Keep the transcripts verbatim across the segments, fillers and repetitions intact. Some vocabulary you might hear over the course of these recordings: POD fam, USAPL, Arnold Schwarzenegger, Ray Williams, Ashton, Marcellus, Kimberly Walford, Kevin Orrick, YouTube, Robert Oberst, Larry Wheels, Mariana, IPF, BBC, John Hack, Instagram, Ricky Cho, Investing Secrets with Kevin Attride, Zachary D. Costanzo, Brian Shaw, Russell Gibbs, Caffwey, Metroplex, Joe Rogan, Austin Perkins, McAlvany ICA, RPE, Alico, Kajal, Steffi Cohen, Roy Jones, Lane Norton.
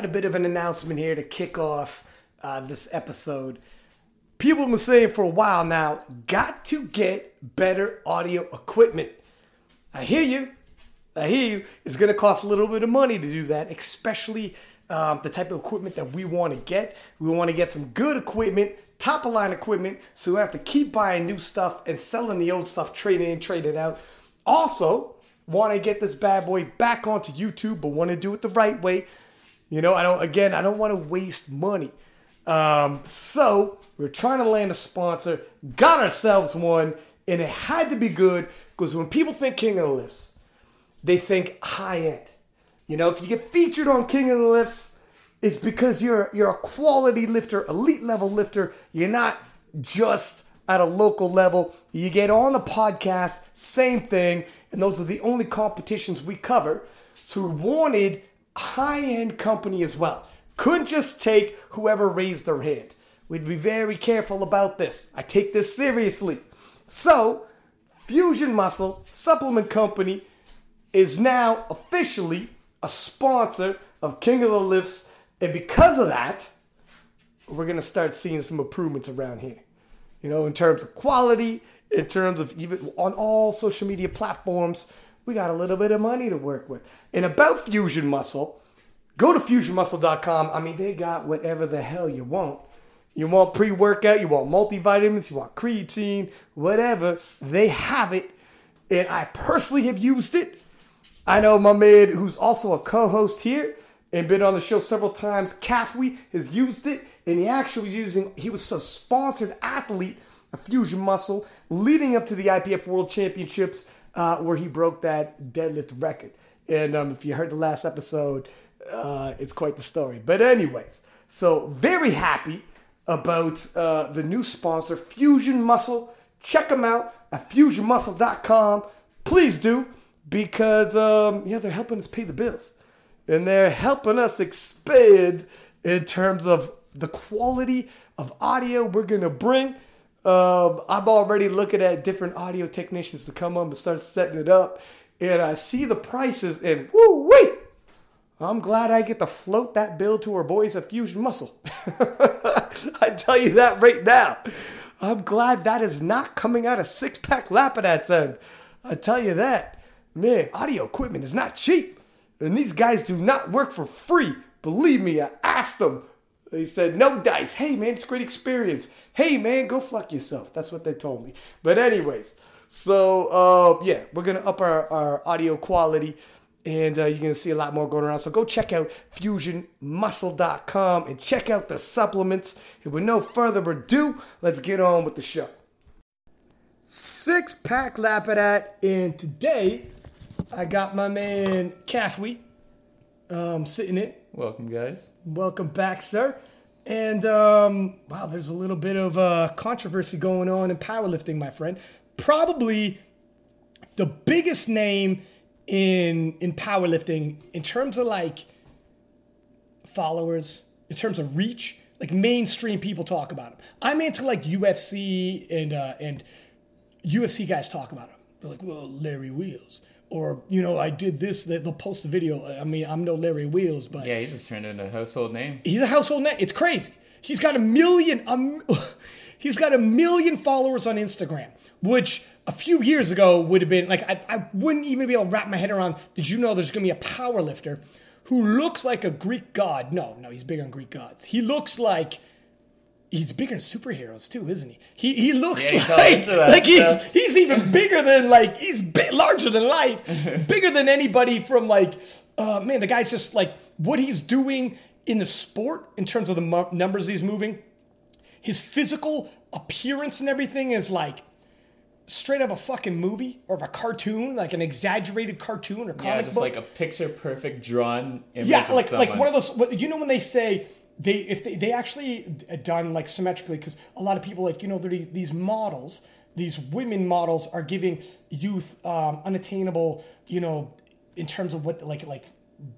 got a bit of an announcement here to kick off uh, this episode. People have been saying for a while now, got to get better audio equipment. I hear you. I hear you. It's going to cost a little bit of money to do that, especially um, the type of equipment that we want to get. We want to get some good equipment, top-of-line equipment, so we have to keep buying new stuff and selling the old stuff, trading in, trading out. Also, want to get this bad boy back onto YouTube, but want to do it the right way. You know, I don't. Again, I don't want to waste money. Um, so we're trying to land a sponsor, got ourselves one, and it had to be good because when people think King of the Lifts, they think high end. You know, if you get featured on King of the Lifts, it's because you're you're a quality lifter, elite level lifter. You're not just at a local level. You get on the podcast, same thing, and those are the only competitions we cover. So we wanted a high end company as well. Couldn't just take whoever raised their hand. We'd be very careful about this. I take this seriously. So, Fusion Muscle Supplement Company is now officially a sponsor of King of the Lifts. And because of that, we're going to start seeing some improvements around here. You know, in terms of quality, in terms of even on all social media platforms, we got a little bit of money to work with. And about Fusion Muscle, go to fusion muscle dot com. I mean, they got whatever the hell you want. You want pre-workout, you want multivitamins, you want creatine, whatever. They have it. And I personally have used it. I know my man, who's also a co-host here and been on the show several times, Caffwey, has used it. And he actually was using, he was a sponsored athlete of Fusion Muscle leading up to the I P F World Championships uh, where he broke that deadlift record. And um, if you heard the last episode, Uh, it's quite the story. But anyways, so very happy about uh, the new sponsor, Fusion Muscle. Check them out at fusion muscle dot com. Please do, because um, yeah, they're helping us pay the bills. And they're helping us expand in terms of the quality of audio we're going to bring. Um, I'm already looking at different audio technicians to come up and start setting it up. And I see the prices and woo-wee! I'm glad I get to float that bill to our boys at Fusion Muscle. I tell you that right now. I'm glad that is not coming out of six-pack Lapidat's end. I tell you that. Man, audio equipment is not cheap. And these guys do not work for free. Believe me, I asked them. They said, no dice. Hey, man, it's a great experience. Hey, man, go fuck yourself. That's what they told me. But anyways, so, uh, yeah, we're going to up our, our audio quality. And uh, you're going to see a lot more going around. So go check out fusion muscle dot com and check out the supplements. And with no further ado, let's get on with the show. Six-pack Lapidat. And today, I got my man, Caffwey, um, sitting in. Welcome, guys. Welcome back, sir. And, um, wow, there's a little bit of uh, controversy going on in powerlifting, my friend. Probably the biggest name in in powerlifting in terms of like followers, in terms of reach, like mainstream people talk about him. I'm into like U F C and uh, and U F C guys talk about him. They're like, well, Larry Wheels. Or, you know, I did this. They'll post a video. I mean, I'm no Larry Wheels, but... Yeah, he just turned into a household name. He's a household name. It's crazy. He's got a million... Um, he's got a million followers on Instagram, which... a few years ago would have been, like, I, I wouldn't even be able to wrap my head around, did you know there's going to be a power lifter who looks like a Greek god? No, no, he's big on Greek gods. He looks like, he's bigger than superheroes too, isn't he? He he looks yeah, like, like he's, he's even bigger than, like, he's big, larger than life, bigger than anybody from, like, uh, man, the guy's just, like, what he's doing in the sport in terms of the m- numbers he's moving, his physical appearance and everything is, like, straight up a fucking movie or of a cartoon, like an exaggerated cartoon or comic book. Yeah, just book. Like a picture perfect drawn image. Yeah, like of someone. Like one of those. You know when they say they if they, they actually done like symmetrically, because a lot of people like you know these these models, these women models are giving youth um, unattainable, you know, in terms of what like like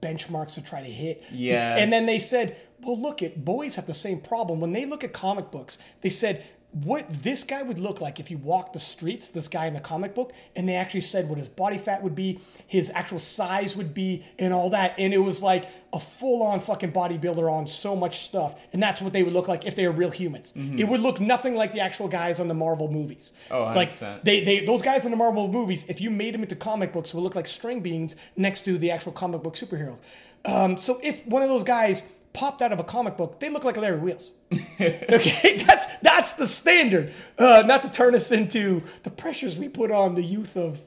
benchmarks to try to hit. Yeah, and then they said, well, look at boys have the same problem when they look at comic books. They said what this guy would look like if you walked the streets, this guy in the comic book, and they actually said what his body fat would be, his actual size would be, and all that. And it was like a full-on fucking bodybuilder on so much stuff. And that's what they would look like if they were real humans. Mm-hmm. It would look nothing like the actual guys on the Marvel movies. Oh, one hundred percent. Like they, they, those guys in the Marvel movies, if you made them into comic books, would look like string beans next to the actual comic book superhero. Um, so if one of those guys popped out of a comic book, they look like Larry Wheels. Okay, that's that's the standard. Uh, not to turn us into the pressures we put on the youth of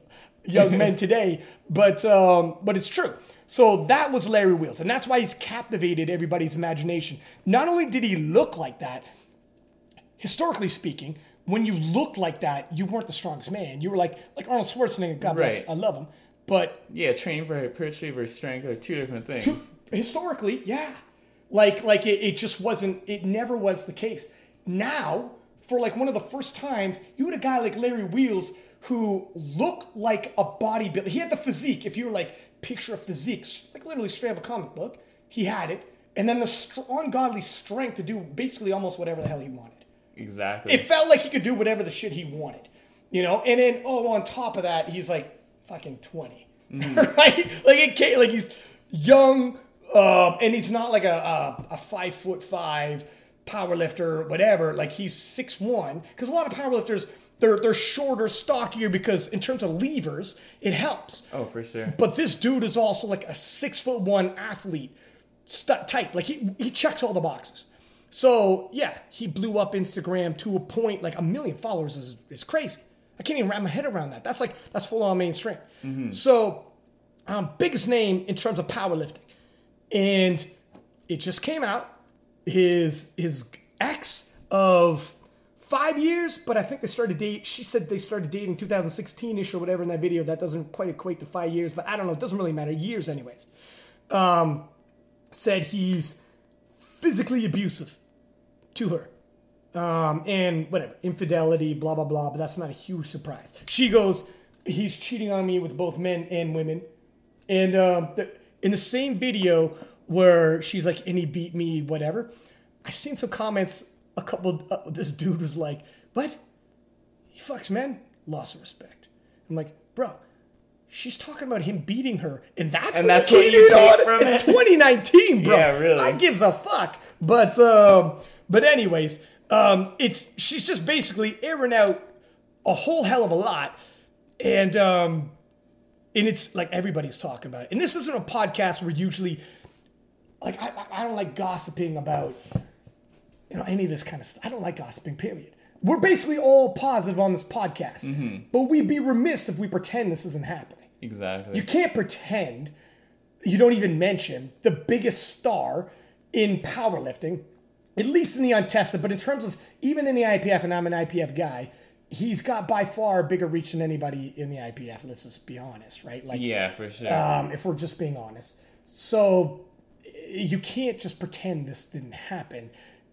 young men today, but um, but it's true. So that was Larry Wheels, and that's why he's captivated everybody's imagination. Not only did he look like that, historically speaking, when you looked like that, you weren't the strongest man. You were like like Arnold Schwarzenegger. God bless, right. I love him, but yeah, training for hypertrophy versus strength are two different things. Two, historically, yeah. Like, like it, it just wasn't, it never was the case. Now, for like one of the first times, you had a guy like Larry Wheels who looked like a bodybuilder. He had the physique. If you were like, picture a physique, like literally straight out of a comic book, he had it. And then the st- ungodly strength to do basically almost whatever the hell he wanted. Exactly. It felt like he could do whatever the shit he wanted, you know? And then, oh, on top of that, he's like fucking twenty, mm-hmm. right? Like, it can't, like he's young, Um, and he's not like a, a, a five foot five power lifter, whatever. Like he's six one, because a lot of powerlifters, they're, they're shorter, stockier, because in terms of levers, it helps. Oh, for sure. But this dude is also like a six foot one athlete st- type. Like he, he checks all the boxes. So yeah, he blew up Instagram to a point, like a million followers is, is crazy. I can't even wrap my head around that. That's like, that's full on mainstream. Mm-hmm. So um, biggest name in terms of powerlifting. And it just came out, his his ex of five years, but I think they started date. She said they started dating two thousand sixteen-ish or whatever in that video. That doesn't quite equate to five years, but I don't know. It doesn't really matter. Years anyways. Um, said he's physically abusive to her. Um, and whatever. Infidelity, blah, blah, blah. But that's not a huge surprise. She goes, he's cheating on me with both men and women. And um, the, in the same video where she's like, and he beat me, whatever. I seen some comments, a couple, uh, this dude was like, what? He fucks men? Loss of respect. I'm like, bro, she's talking about him beating her. And that's, and what, that's what you take from it. It's twenty nineteen, bro. Yeah, really. I gives a fuck. But, um, but anyways, um, it's, she's just basically airing out a whole hell of a lot. And, um, And it's like everybody's talking about it. And this isn't a podcast where usually, like, I, I don't like gossiping about, you know, any of this kind of stuff. I don't like gossiping, period. We're basically all positive on this podcast. Mm-hmm. But we'd be remiss if we pretend this isn't happening. Exactly. You can't pretend, you don't even mention, the biggest star in powerlifting, at least in the untested, but in terms of, even in the I P F, and I'm an I P F guy, he's got by far a bigger reach than anybody in the I P F. Let's just be honest, right? Like, yeah, for sure. Um, if we're just being honest. So you can't just pretend this didn't happen.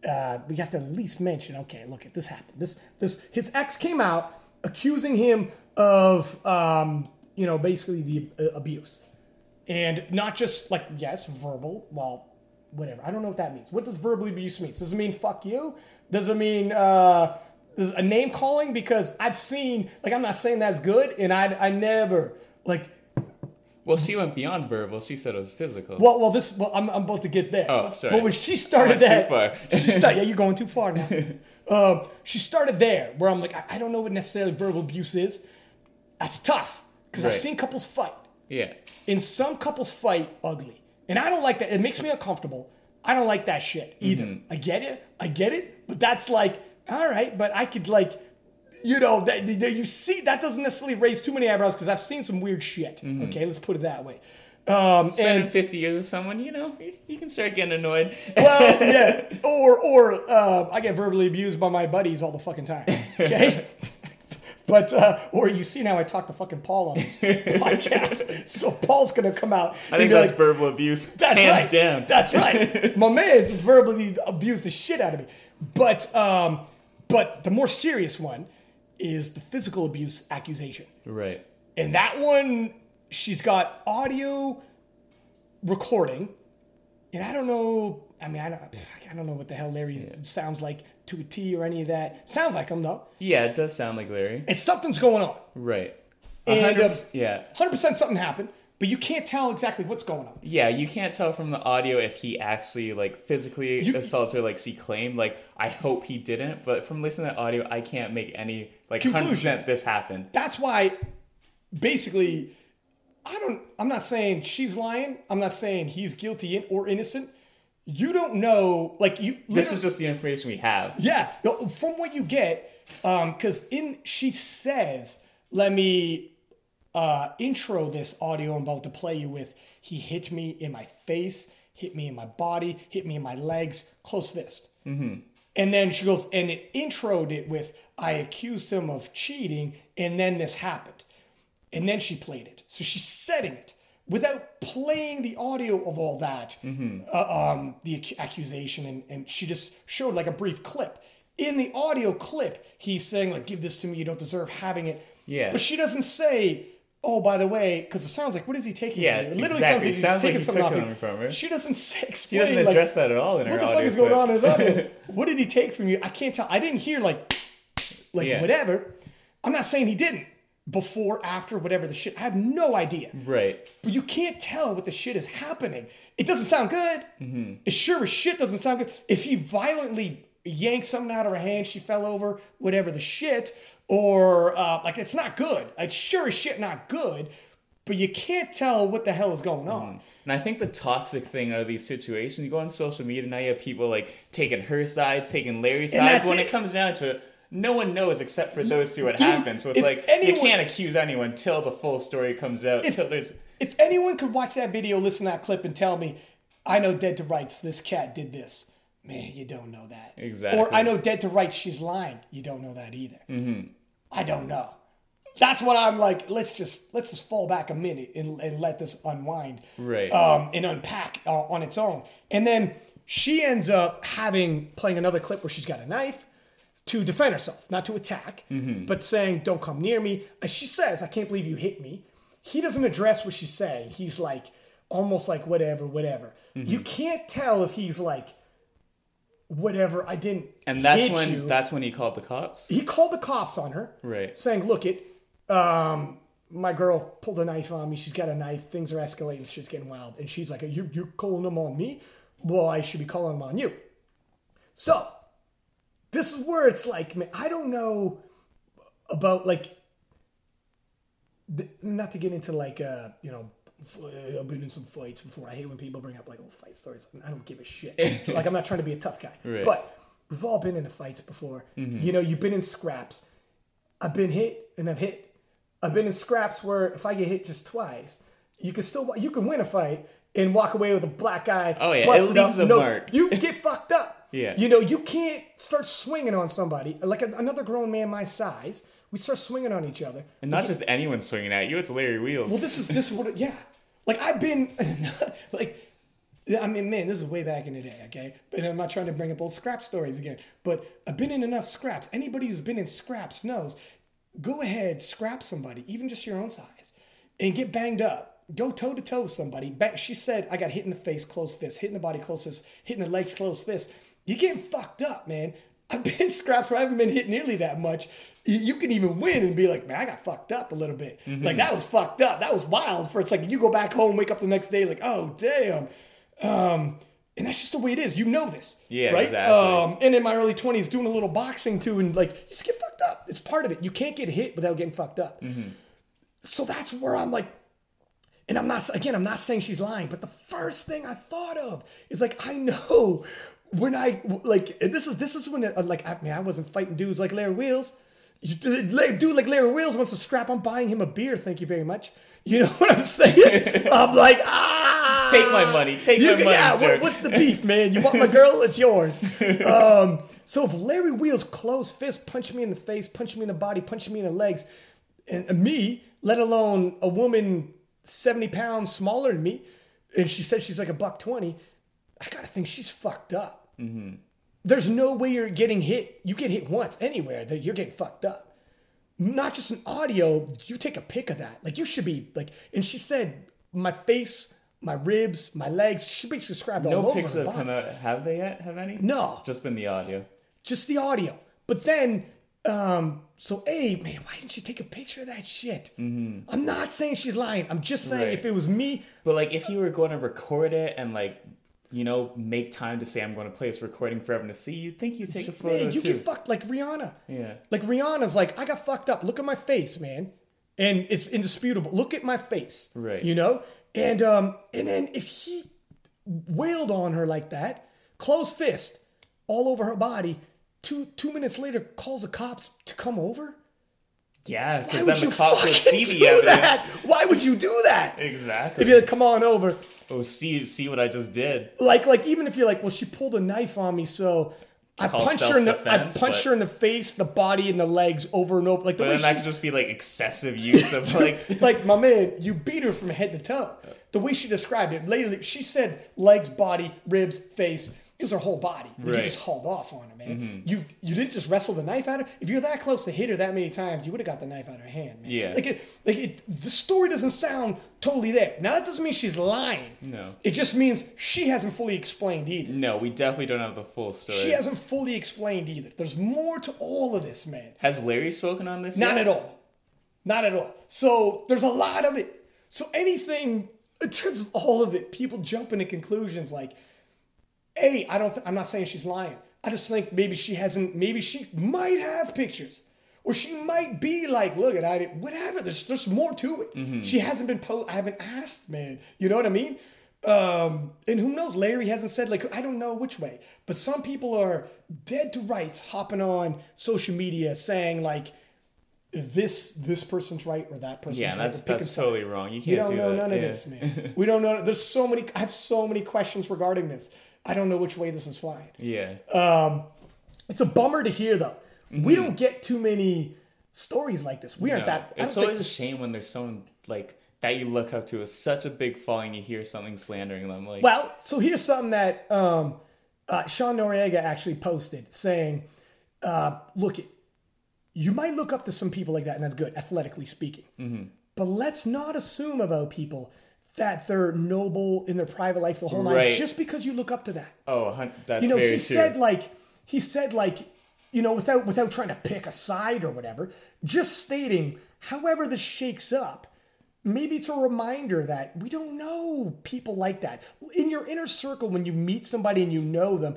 Uh, we have to at least mention, okay, look, at this happened. This, this, his ex came out accusing him of, um, you know, basically the uh, abuse. And not just like, yes, verbal, well, whatever. I don't know what that means. What does verbal abuse mean? Does it mean fuck you? Does it mean, uh, there's a name calling? Because I've seen, like, I'm not saying that's good, and I I never, like... Well, she went beyond verbal. She said it was physical. Well, well, this, well, I'm, I'm about to get there. Oh, sorry. But when she started that... too far. she start, yeah, you're going too far now. um, she started there, where I'm like, I, I don't know what necessarily verbal abuse is. That's tough, because right. I've seen couples fight. Yeah. And some couples fight ugly. And I don't like that. It makes me uncomfortable. I don't like that shit either. Mm-hmm. I get it. I get it. But that's like... all right, but I could, like, you know, that, that you see, that doesn't necessarily raise too many eyebrows, because I've seen some weird shit. Mm-hmm. Okay, let's put it that way. Um, Spending and, fifty years with someone, you know, you can start getting annoyed. Well, yeah, or or uh, I get verbally abused by my buddies all the fucking time. Okay, but uh, or you see now I talk to fucking Paul on this podcast, so Paul's gonna come out. I think that's like, verbal abuse. That's hands right. down. That's right. My man's verbally abused the shit out of me, but. Um, But the more serious one is the physical abuse accusation. Right. And that one, she's got audio recording. And I don't know, I mean, I don't, I don't know what the hell Larry yeah. sounds like to a T or any of that. Sounds like him, though. Yeah, it does sound like Larry. And something's going on. Right. And uh, yeah. one hundred percent something happened, but you can't tell exactly what's going on. Yeah, you can't tell from the audio if he actually, like, physically you, assaulted or, like, she claimed. Like, I hope he didn't, but from listening to the audio, I can't make any, like, one hundred percent this happened. That's why, basically, I don't, I'm not saying she's lying. I'm not saying he's guilty or innocent. You don't know, like, you... This is just the information we have. Yeah, from what you get, um, because in, she says, let me uh, intro this audio I'm about to play you with. He hit me in my face, hit me in my body, hit me in my legs, close fist. Mm-hmm. And then she goes, and it introed it with, I accused him of cheating, and then this happened. And then she played it. So she's setting it. Without playing the audio of all that, mm-hmm. uh, um, the accusation, and, and she just showed like a brief clip. In the audio clip, he's saying, like, give this to me, you don't deserve having it. Yeah. But she doesn't say, oh, by the way, because it sounds like, what is he taking yeah, from you? It literally exactly. sounds like he's sounds taking like he something took off from her. She doesn't say, explain. She doesn't address like, that at all in her audio. What the fuck is going on in his audio? What did he take from you? I can't tell. I didn't hear like, like yeah. whatever. I'm not saying he didn't. Before, after, whatever the shit. I have no idea. Right. But you can't tell what the shit is happening. It doesn't sound good. Mm-hmm. It sure as shit doesn't sound good. If he violently yanked something out of her hand, she fell over, whatever the shit. Or, uh, like, it's not good. It's sure as shit not good. But you can't tell what the hell is going on. Mm. And I think the toxic thing are these situations. You go on social media, now you have people, like, taking her side, taking Larry's and side. When it. it comes down to it, no one knows except for those two what Dude, happened. So it's like, anyone, you can't accuse anyone till the full story comes out. If, till there's... if anyone could watch that video, listen to that clip, and tell me, I know dead to rights, this cat did this. Man, you don't know that. Exactly. Or I know dead to rights, she's lying. You don't know that either. Mm-hmm. I don't know. That's what I'm like, let's just let's just fall back a minute and, and let this unwind. Right. Um, and unpack uh, on its own. And then she ends up having, playing another clip where she's got a knife. To defend herself, not to attack, mm-hmm. but saying, don't come near me. As she says, I can't believe you hit me. He doesn't address what she's saying. He's like, almost like, whatever, whatever. Mm-hmm. You can't tell if he's like, whatever, I didn't And that's hit when you. That's when he called the cops? He called the cops on her. Right. Saying, look it, um, my girl pulled a knife on me. She's got a knife. Things are escalating. Shit's getting wild. And she's like, you, you're calling them on me? Well, I should be calling them on you. So... this is where it's like, man, I don't know about, like, th- not to get into, like, uh, you know, f- I've been in some fights before. I hate when people bring up, like, old fight stories. I don't give a shit. Like, I'm not trying to be a tough guy. Right. But we've all been in fights before. Mm-hmm. You know, you've been in scraps. I've been hit, and I've hit. I've been in scraps where if I get hit just twice, you can still, you can win a fight and walk away with a black eye. Oh, yeah, it leaves a no, mark. You get fucked up. Yeah. You know, you can't start swinging on somebody. Like a, another grown man my size, we start swinging on each other. And not we just get, anyone swinging at you, it's Larry Wheels. Well, this is, this is what, it, yeah. Like, I've been, like, I mean, man, this is way back in the day, okay? But I'm not trying to bring up old scrap stories again. But I've been in enough scraps. Anybody who's been in scraps knows, go ahead, scrap somebody, even just your own size, and get banged up. Go toe-to-toe with somebody. She said, I got hit in the face, closed fist, hit in the body, closed fist, hit in the legs, closed fist. You're getting fucked up, man. I've been scrapped where I haven't been hit nearly that much. You can even win and be like, man, I got fucked up a little bit. Mm-hmm. Like, that was fucked up. That was wild. For it's like, you go back home, wake up the next day, like, oh, damn. Um, and that's just the way it is. You know this. Yeah, right? Exactly. Um, and in my early twenties, doing a little boxing, too, and, like, you just get fucked up. It's part of it. You can't get hit without getting fucked up. Mm-hmm. So that's where I'm like, and I'm not, again, I'm not saying she's lying, but the first thing I thought of is, like, I know... when I, like, and this is, this is when, it, like, I mean, I wasn't fighting dudes like Larry Wheels. Dude like Larry Wheels wants to scrap, I'm buying him a beer, thank you very much. You know what I'm saying? I'm like, ah! Just take my money, take my money, yeah, sir. What, what's the beef, man? You want my girl? It's yours. Um, so if Larry Wheels closed fist punched me in the face, punched me in the body, punched me in the legs, and, and me, let alone a woman seventy pounds smaller than me, and she said she's like a buck twenty, I gotta think she's fucked up. Mm-hmm. There's no way you're getting hit. You get hit once anywhere that you're getting fucked up. Not just an audio. You take a pic of that. Like, you should be like. And she said, my face, my ribs, my legs. She basically described all over. No pics have come out. Have they yet? Have any? No. Just been the audio. just the audio. But then, um, so A, man, why didn't she take a picture of that shit? Mm-hmm. I'm not saying she's lying. I'm just saying right. if it was me. But like, if you were going to record it and like, you know, make time to say I'm going to play this recording for everyone to see, you'd think you'd take a photo man, you too. Get fucked like Rihanna. Yeah. Like Rihanna's like, I got fucked up. Look at my face, man. And it's indisputable. Look at my face. Right. You know? And um, and then if he wailed on her like that, closed fist, all over her body, two two minutes later calls the cops to come over? Yeah, because then the cops would see the evidence. That? Why would you do that? Exactly. If you're like, come on over. Oh, see see what I just did. Like, like even if you're like, well, she pulled a knife on me, so I punched her in the I punched her in the face, the body, and the legs over and over. Like the but way then she, that could just be like excessive use of like it's like, my man, you beat her from head to toe. The way she described it, literally, she said legs, body, ribs, face. It was her whole body. Right. You just hauled off on her, man. Mm-hmm. You you didn't just wrestle the knife out of her. If you're that close to hit her that many times, you would have got the knife out of her hand, man. Yeah. Like, it, like it, the story doesn't sound totally there. Now, that doesn't mean she's lying. No. It just means she hasn't fully explained either. No, we definitely don't have the full story. She hasn't fully explained either. There's more to all of this, man. Has Larry spoken on this Not yet? At all. Not at all. So, there's a lot of it. So, anything, in terms of all of it, people jump into conclusions like, A, I don't. Th- I'm not saying she's lying. I just think maybe she hasn't. Maybe she might have pictures, or she might be like, "Look, at I did whatever." There's there's more to it. Mm-hmm. She hasn't been. Po- I haven't asked, man. You know what I mean? Um, and who knows? Larry hasn't said. Like, I don't know which way. But some people are dead to rights, hopping on social media saying like, "This this person's right or that person's yeah, right." Yeah, that's, that's totally wrong. You can't. We don't do know that. none yeah. of this, man. We don't know. There's so many. I have so many questions regarding this. I don't know which way this is flying. Yeah. Um, it's a bummer to hear, though. Mm-hmm. We don't get too many stories like this. We no, aren't that... I it's always think... a shame when there's someone, like, that you look up to is such a big following, you hear something slandering them. Like, well, so here's something that um, uh, Sean Noriega actually posted, saying, uh, look, it, you might look up to some people like that, and that's good, athletically speaking. Mm-hmm. But let's not assume about people that they're noble in their private life the whole night, right. just because you look up to that. Oh, that's you know, very he true. said like he said like you know without without trying to pick a side or whatever, just stating however this shakes up, maybe it's a reminder that we don't know people like that in your inner circle. When you meet somebody and you know them,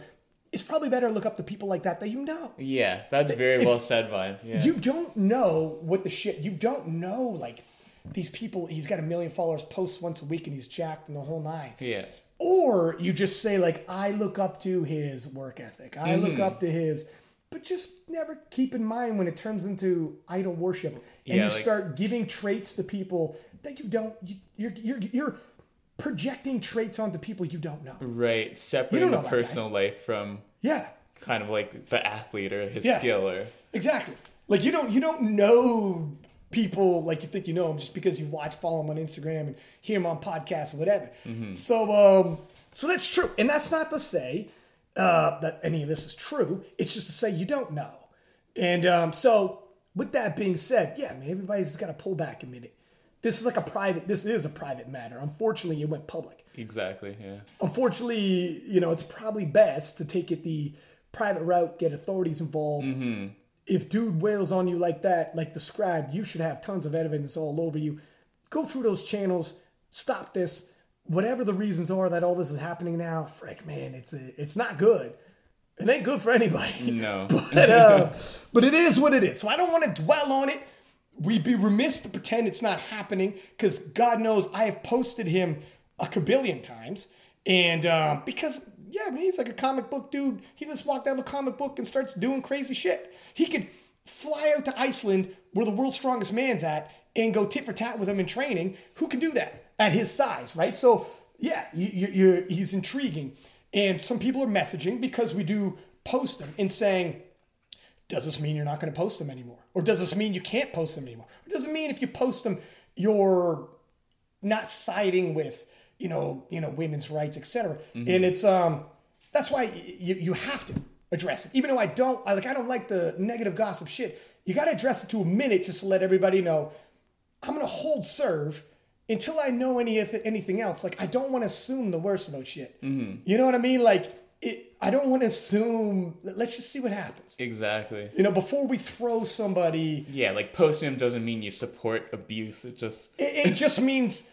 it's probably better to look up to people like that that you know. Yeah, that's very if well said, Vine. Yeah. You don't know what the shit. You don't know like. These people, he's got a million followers, posts once a week, and he's jacked in the whole nine. Yeah. Or you just say, like, I look up to his work ethic. I mm. look up to his... But just never keep in mind when it turns into idol worship. And yeah, you like, start giving traits to people that you don't... You, you're, you're, you're projecting traits onto people you don't know. Right. Separating the personal life from... Yeah. Kind of like the athlete or his yeah. skill or... Exactly. Like, you don't you don't know... people like you think you know them just because you watch, follow them on Instagram and hear them on podcasts or whatever. Mm-hmm. So um, so that's true. And that's not to say uh, that any of this is true. It's just to say you don't know. And um, so with that being said, yeah, I mean, everybody's got to pull back a minute. This is like a private, this is a private matter. Unfortunately, it went public. Exactly, yeah. Unfortunately, you know, it's probably best to take it the private route, get authorities involved. Mm-hmm. If dude wails on you like that, like described, you should have tons of evidence all over you. Go through those channels. Stop this. Whatever the reasons are that all this is happening now, frick, man, it's a, it's not good. It ain't good for anybody. No. but, uh, but it is what it is. So I don't want to dwell on it. We'd be remiss to pretend it's not happening because God knows I have posted him a kabillion times. And uh, because... Yeah, man, he's like a comic book dude. He just walked out of a comic book and starts doing crazy shit. He could fly out to Iceland, where the world's strongest man's at, and go tit for tat with him in training. Who can do that at his size, right? So, yeah, you, you, you, he's intriguing. And some people are messaging because we do post them and saying, does this mean you're not going to post them anymore? Or does this mean you can't post them anymore? Or does it mean if you post them, you're not siding with... you know, you know, women's rights, et cetera. Mm-hmm. And it's, um, that's why you, you have to address it. Even though I don't, I like, I don't like the negative gossip shit. You got to address it to a minute just to let everybody know I'm going to hold serve until I know any anything else. Like, I don't want to assume the worst about shit. Mm-hmm. You know what I mean? Like, it, I don't want to assume. Let's just see what happens. Exactly. You know, before we throw somebody. Yeah, like post him doesn't mean you support abuse. It just. It, it just means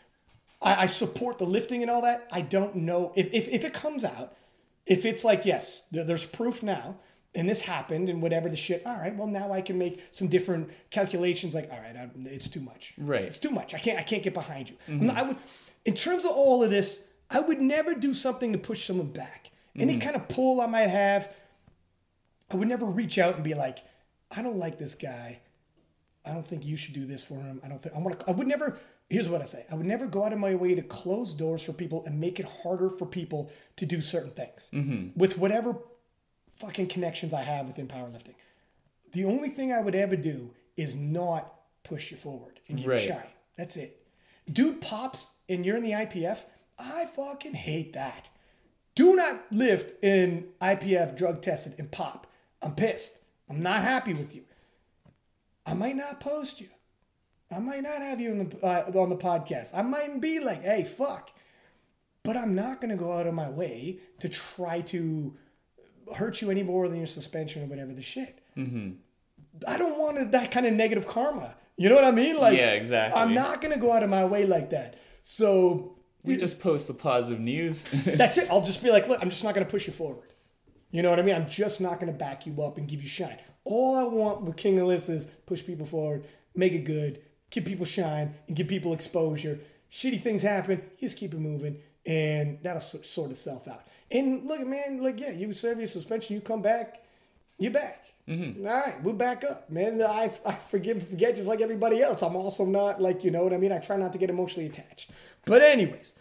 I, I support the lifting and all that. I don't know if if if it comes out, if it's like yes, there's proof now. And this happened and whatever the shit. All right, well now I can make some different calculations. Like, all right, I, it's too much. Right. It's too much. I can't. I can't get behind you. Mm-hmm. I would, in terms of all of this, I would never do something to push someone back. Mm-hmm. Any kind of pull I might have, I would never reach out and be like, I don't like this guy. I don't think you should do this for him. I don't think I want to. I would never. Here's what I say. I would never go out of my way to close doors for people and make it harder for people to do certain things mm-hmm. with whatever fucking connections I have within powerlifting. The only thing I would ever do is not push you forward and get right. shy. That's it. Dude pops and you're in the I P F. I fucking hate that. Do not lift in I P F drug tested and pop. I'm pissed. I'm not happy with you. I might not post you. I might not have you in the, uh, on the podcast. I might be like, hey, fuck. But I'm not going to go out of my way to try to hurt you any more than your suspension or whatever the shit. Mm-hmm. I don't want that kind of negative karma. You know what I mean? Like, yeah, exactly. I'm not going to go out of my way like that. So we it, just post the positive news. That's it. I'll just be like, look, I'm just not going to push you forward. You know what I mean? I'm just not going to back you up and give you shine. All I want with King of Lists is push people forward, make it good, give people shine, and give people exposure. Shitty things happen. You just keep it moving, and that'll sort itself out. And look, man, like, yeah, you serve your suspension, you come back, you're back. Mm-hmm. All right, we're back up, man. I, I forgive and forget just like everybody else. I'm also not, like, you know what I mean? I try not to get emotionally attached. But anyways,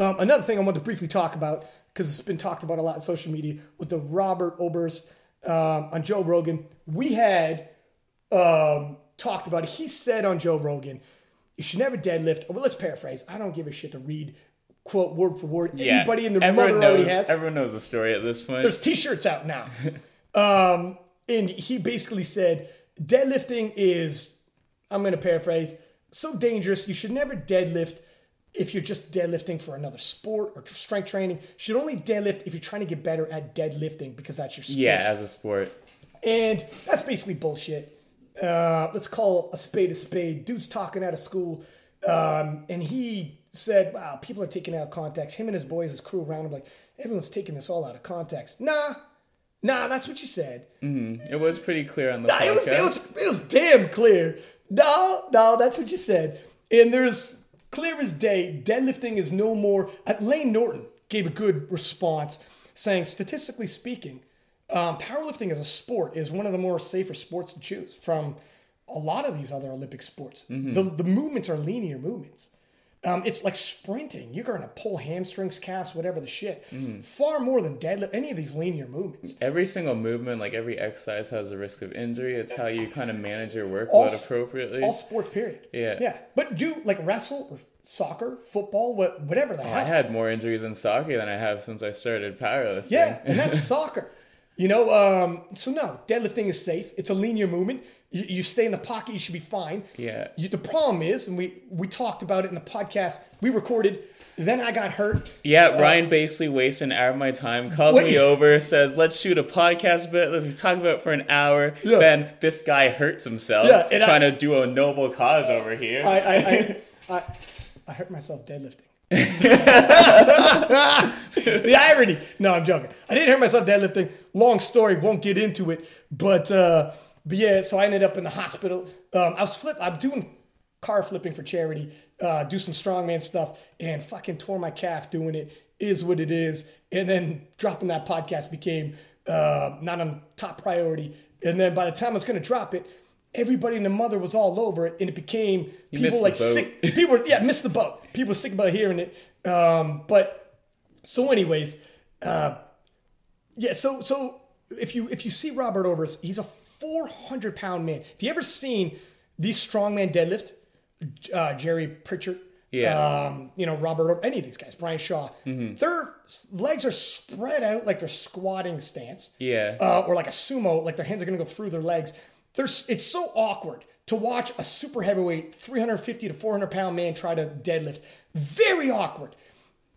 um, another thing I want to briefly talk about, because it's been talked about a lot on social media, with the Robert Oberst um, on Joe Rogan. We had um, talked about it. He said on Joe Rogan, you should never deadlift. Well, let's paraphrase. I don't give a shit to read quote word for word. Yeah. Anybody in the everyone mother knows, already has. Everyone knows the story at this point. There's t-shirts out now. um, and he basically said, deadlifting is, I'm going to paraphrase, so dangerous. You should never deadlift if you're just deadlifting for another sport or strength training. You should only deadlift if you're trying to get better at deadlifting because that's your sport. Yeah, as a sport. And that's basically bullshit. Uh, let's call a spade a spade. Dude's talking out of school. Um, and he said, wow, people are taking it out of context. Him and his boys, his crew around him, like, everyone's taking this all out of context. Nah, nah, that's what you said. Mm-hmm. It was pretty clear on the nah, podcast. It was, it, was, it was damn clear. No, no, that's what you said. And there's, clear as day, deadlifting is no more. Uh, Lane Norton gave a good response saying, statistically speaking, um, powerlifting as a sport is one of the more safer sports to choose from a lot of these other Olympic sports. Mm-hmm. The, the movements are linear movements. Um, it's like sprinting. You're going to pull hamstrings, calves, whatever the shit. Mm. Far more than deadlift, any of these linear movements. Every single movement, like every exercise, has a risk of injury. It's how you kind of manage your workload all, appropriately. All sports, period. Yeah. Yeah. But do, like, wrestle or soccer, football, what, whatever the hell. I had more injuries in soccer than I have since I started powerlifting. Yeah, and that's soccer. You know, um, so no, deadlifting is safe. It's a linear movement. You, you stay in the pocket, you should be fine. Yeah. You, the problem is, and we, we talked about it in the podcast, we recorded, then I got hurt. Yeah, uh, Ryan basically wasted an hour of my time, called what? me over, says, let's shoot a podcast bit, let's talk about it for an hour. Yeah. Then this guy hurts himself, yeah, and trying I, to do a noble cause over here. I I, I, I, I hurt myself deadlifting. The irony. No, I'm joking. I didn't hurt myself deadlifting. Long story, won't get into it, but uh, but yeah, so I ended up in the hospital. Um, I was flip, I'm doing car flipping for charity, uh, do some strongman stuff, and fucking tore my calf doing it. Is what it is. And then dropping that podcast became uh, not on top priority. And then by the time I was gonna drop it, everybody and the mother was all over it, and it became you people like sick. People were, yeah, missed the boat. People were sick about hearing it. Um, but so, anyways. Uh, Yeah, so so if you if you see Robert Oberst, he's a four hundred pound man. If you ever seen these strongman deadlift, uh, Jerry Pritchard, yeah, um, you know, Robert Oberst, any of these guys, Brian Shaw, mm-hmm. their legs are spread out like they're squatting stance, yeah, uh, or like a sumo, like their hands are gonna go through their legs. There's it's so awkward to watch a super heavyweight, three hundred fifty to four hundred pound man try to deadlift. Very awkward.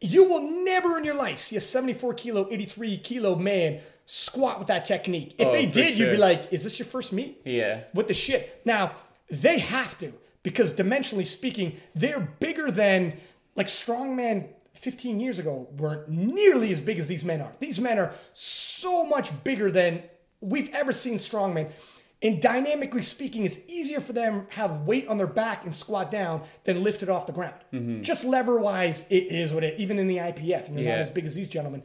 You will never in your life see a seventy-four kilo, eighty-three kilo man squat with that technique. If oh, they did, sure. you'd be like, is this your first meet? Yeah. What the shit? Now, they have to, because dimensionally speaking, they're bigger than, like, strongman fifteen years ago weren't nearly as big as these men are. These men are so much bigger than we've ever seen strongmen. And dynamically speaking, it's easier for them to have weight on their back and squat down than lift it off the ground. Mm-hmm. Just lever-wise, it is what it is. Even in the I P F, and they're yeah. not as big as these gentlemen.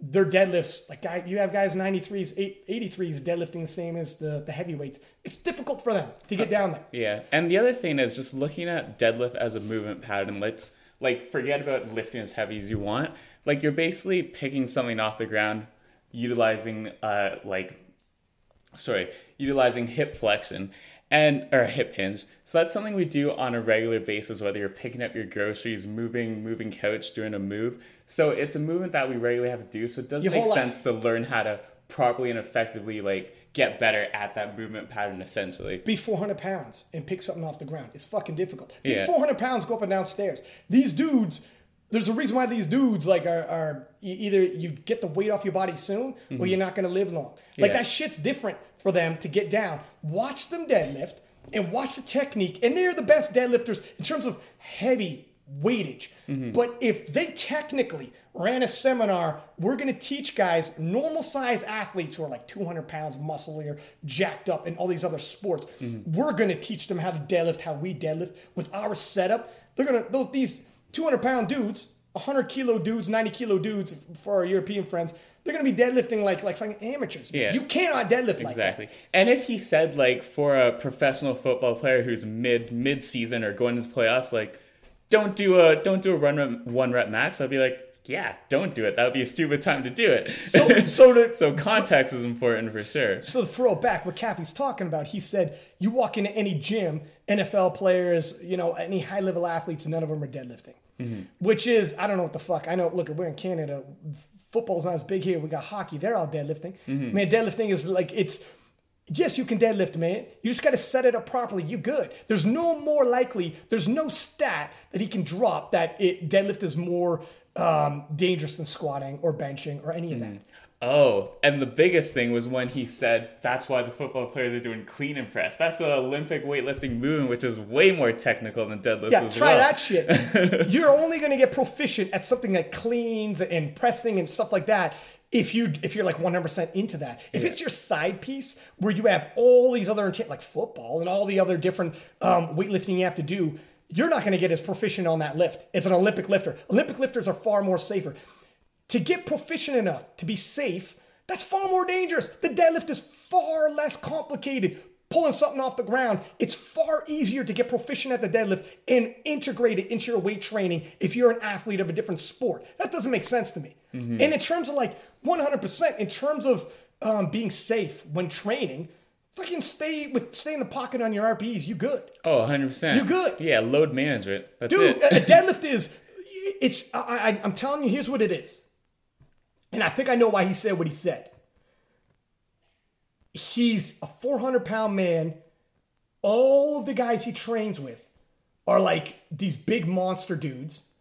Their deadlifts, like guy, you have guys ninety-threes, eighty-threes deadlifting the same as the, the heavyweights. It's difficult for them to get down there. Yeah, and the other thing is just looking at deadlift as a movement pattern. Let's like forget about lifting as heavy as you want. Like you're basically picking something off the ground, utilizing uh like. Sorry, utilizing hip flexion and or hip hinge. So that's something we do on a regular basis, whether you're picking up your groceries, moving, moving couch, doing a move. So it's a movement that we regularly have to do. So it does your make sense life. To learn how to properly and effectively like get better at that movement pattern, essentially. Be four hundred pounds and pick something off the ground. It's fucking difficult. Be yeah. four hundred pounds, go up and down stairs. These dudes... There's a reason why these dudes like are, are either you get the weight off your body soon mm-hmm. or you're not going to live long. Like yeah. that shit's different for them to get down. Watch them deadlift and watch the technique. And they're the best deadlifters in terms of heavy weightage. Mm-hmm. But if they technically ran a seminar, we're going to teach guys, normal size athletes who are like two hundred pounds muscle or jacked up in all these other sports. Mm-hmm. We're going to teach them how to deadlift, how we deadlift with our setup. They're going to, these... two hundred pound dudes, one hundred kilo dudes, ninety kilo dudes for our European friends, they're going to be deadlifting like like fucking amateurs. Yeah. You cannot deadlift exactly. like that. Exactly. And if he said like for a professional football player who's mid mid season or going into the playoffs, like don't do a don't do a run rep, one rep max, I'd be like, yeah, don't do it. That would be a stupid time to do it. So so, to, so context so, is important for sure. So to throw back what Cappy's talking about, he said you walk into any gym, N F L players, you know, any high level athletes, none of them are deadlifting. Mm-hmm. Which is, I don't know what the fuck. I know, look, we're in Canada. Football's not as big here. We got hockey. They're all deadlifting. Mm-hmm. Man, deadlifting is like, it's, yes, you can deadlift, man. You just got to set it up properly. You good. There's no more likely, there's no stat that he can drop that it deadlift is more um, dangerous than squatting or benching or any of mm-hmm. that. Oh, and the biggest thing was when he said, that's why the football players are doing clean and press. That's an Olympic weightlifting movement, which is way more technical than deadlift yeah, as well. Yeah, try that shit. You're only going to get proficient at something like cleans and pressing and stuff like that if, you, if you're like one hundred percent into that. If yeah. it's your side piece where you have all these other, like football and all the other different um, weightlifting you have to do, you're not going to get as proficient on that lift as an Olympic lifter. Olympic lifters are far more safer. To get proficient enough to be safe, that's far more dangerous. The deadlift is far less complicated. Pulling something off the ground, it's far easier to get proficient at the deadlift and integrate it into your weight training if you're an athlete of a different sport. That doesn't make sense to me. Mm-hmm. And in terms of like one hundred percent, in terms of um, being safe when training, fucking stay with stay in the pocket on your R P Es. You good. Oh, one hundred percent. You good. Yeah, load management. That's Dude, it. Dude, a deadlift is, it's. I, I, I'm telling you, here's what it is. And I think I know why he said what he said. He's a four hundred pound man. All of the guys he trains with are like these big monster dudes.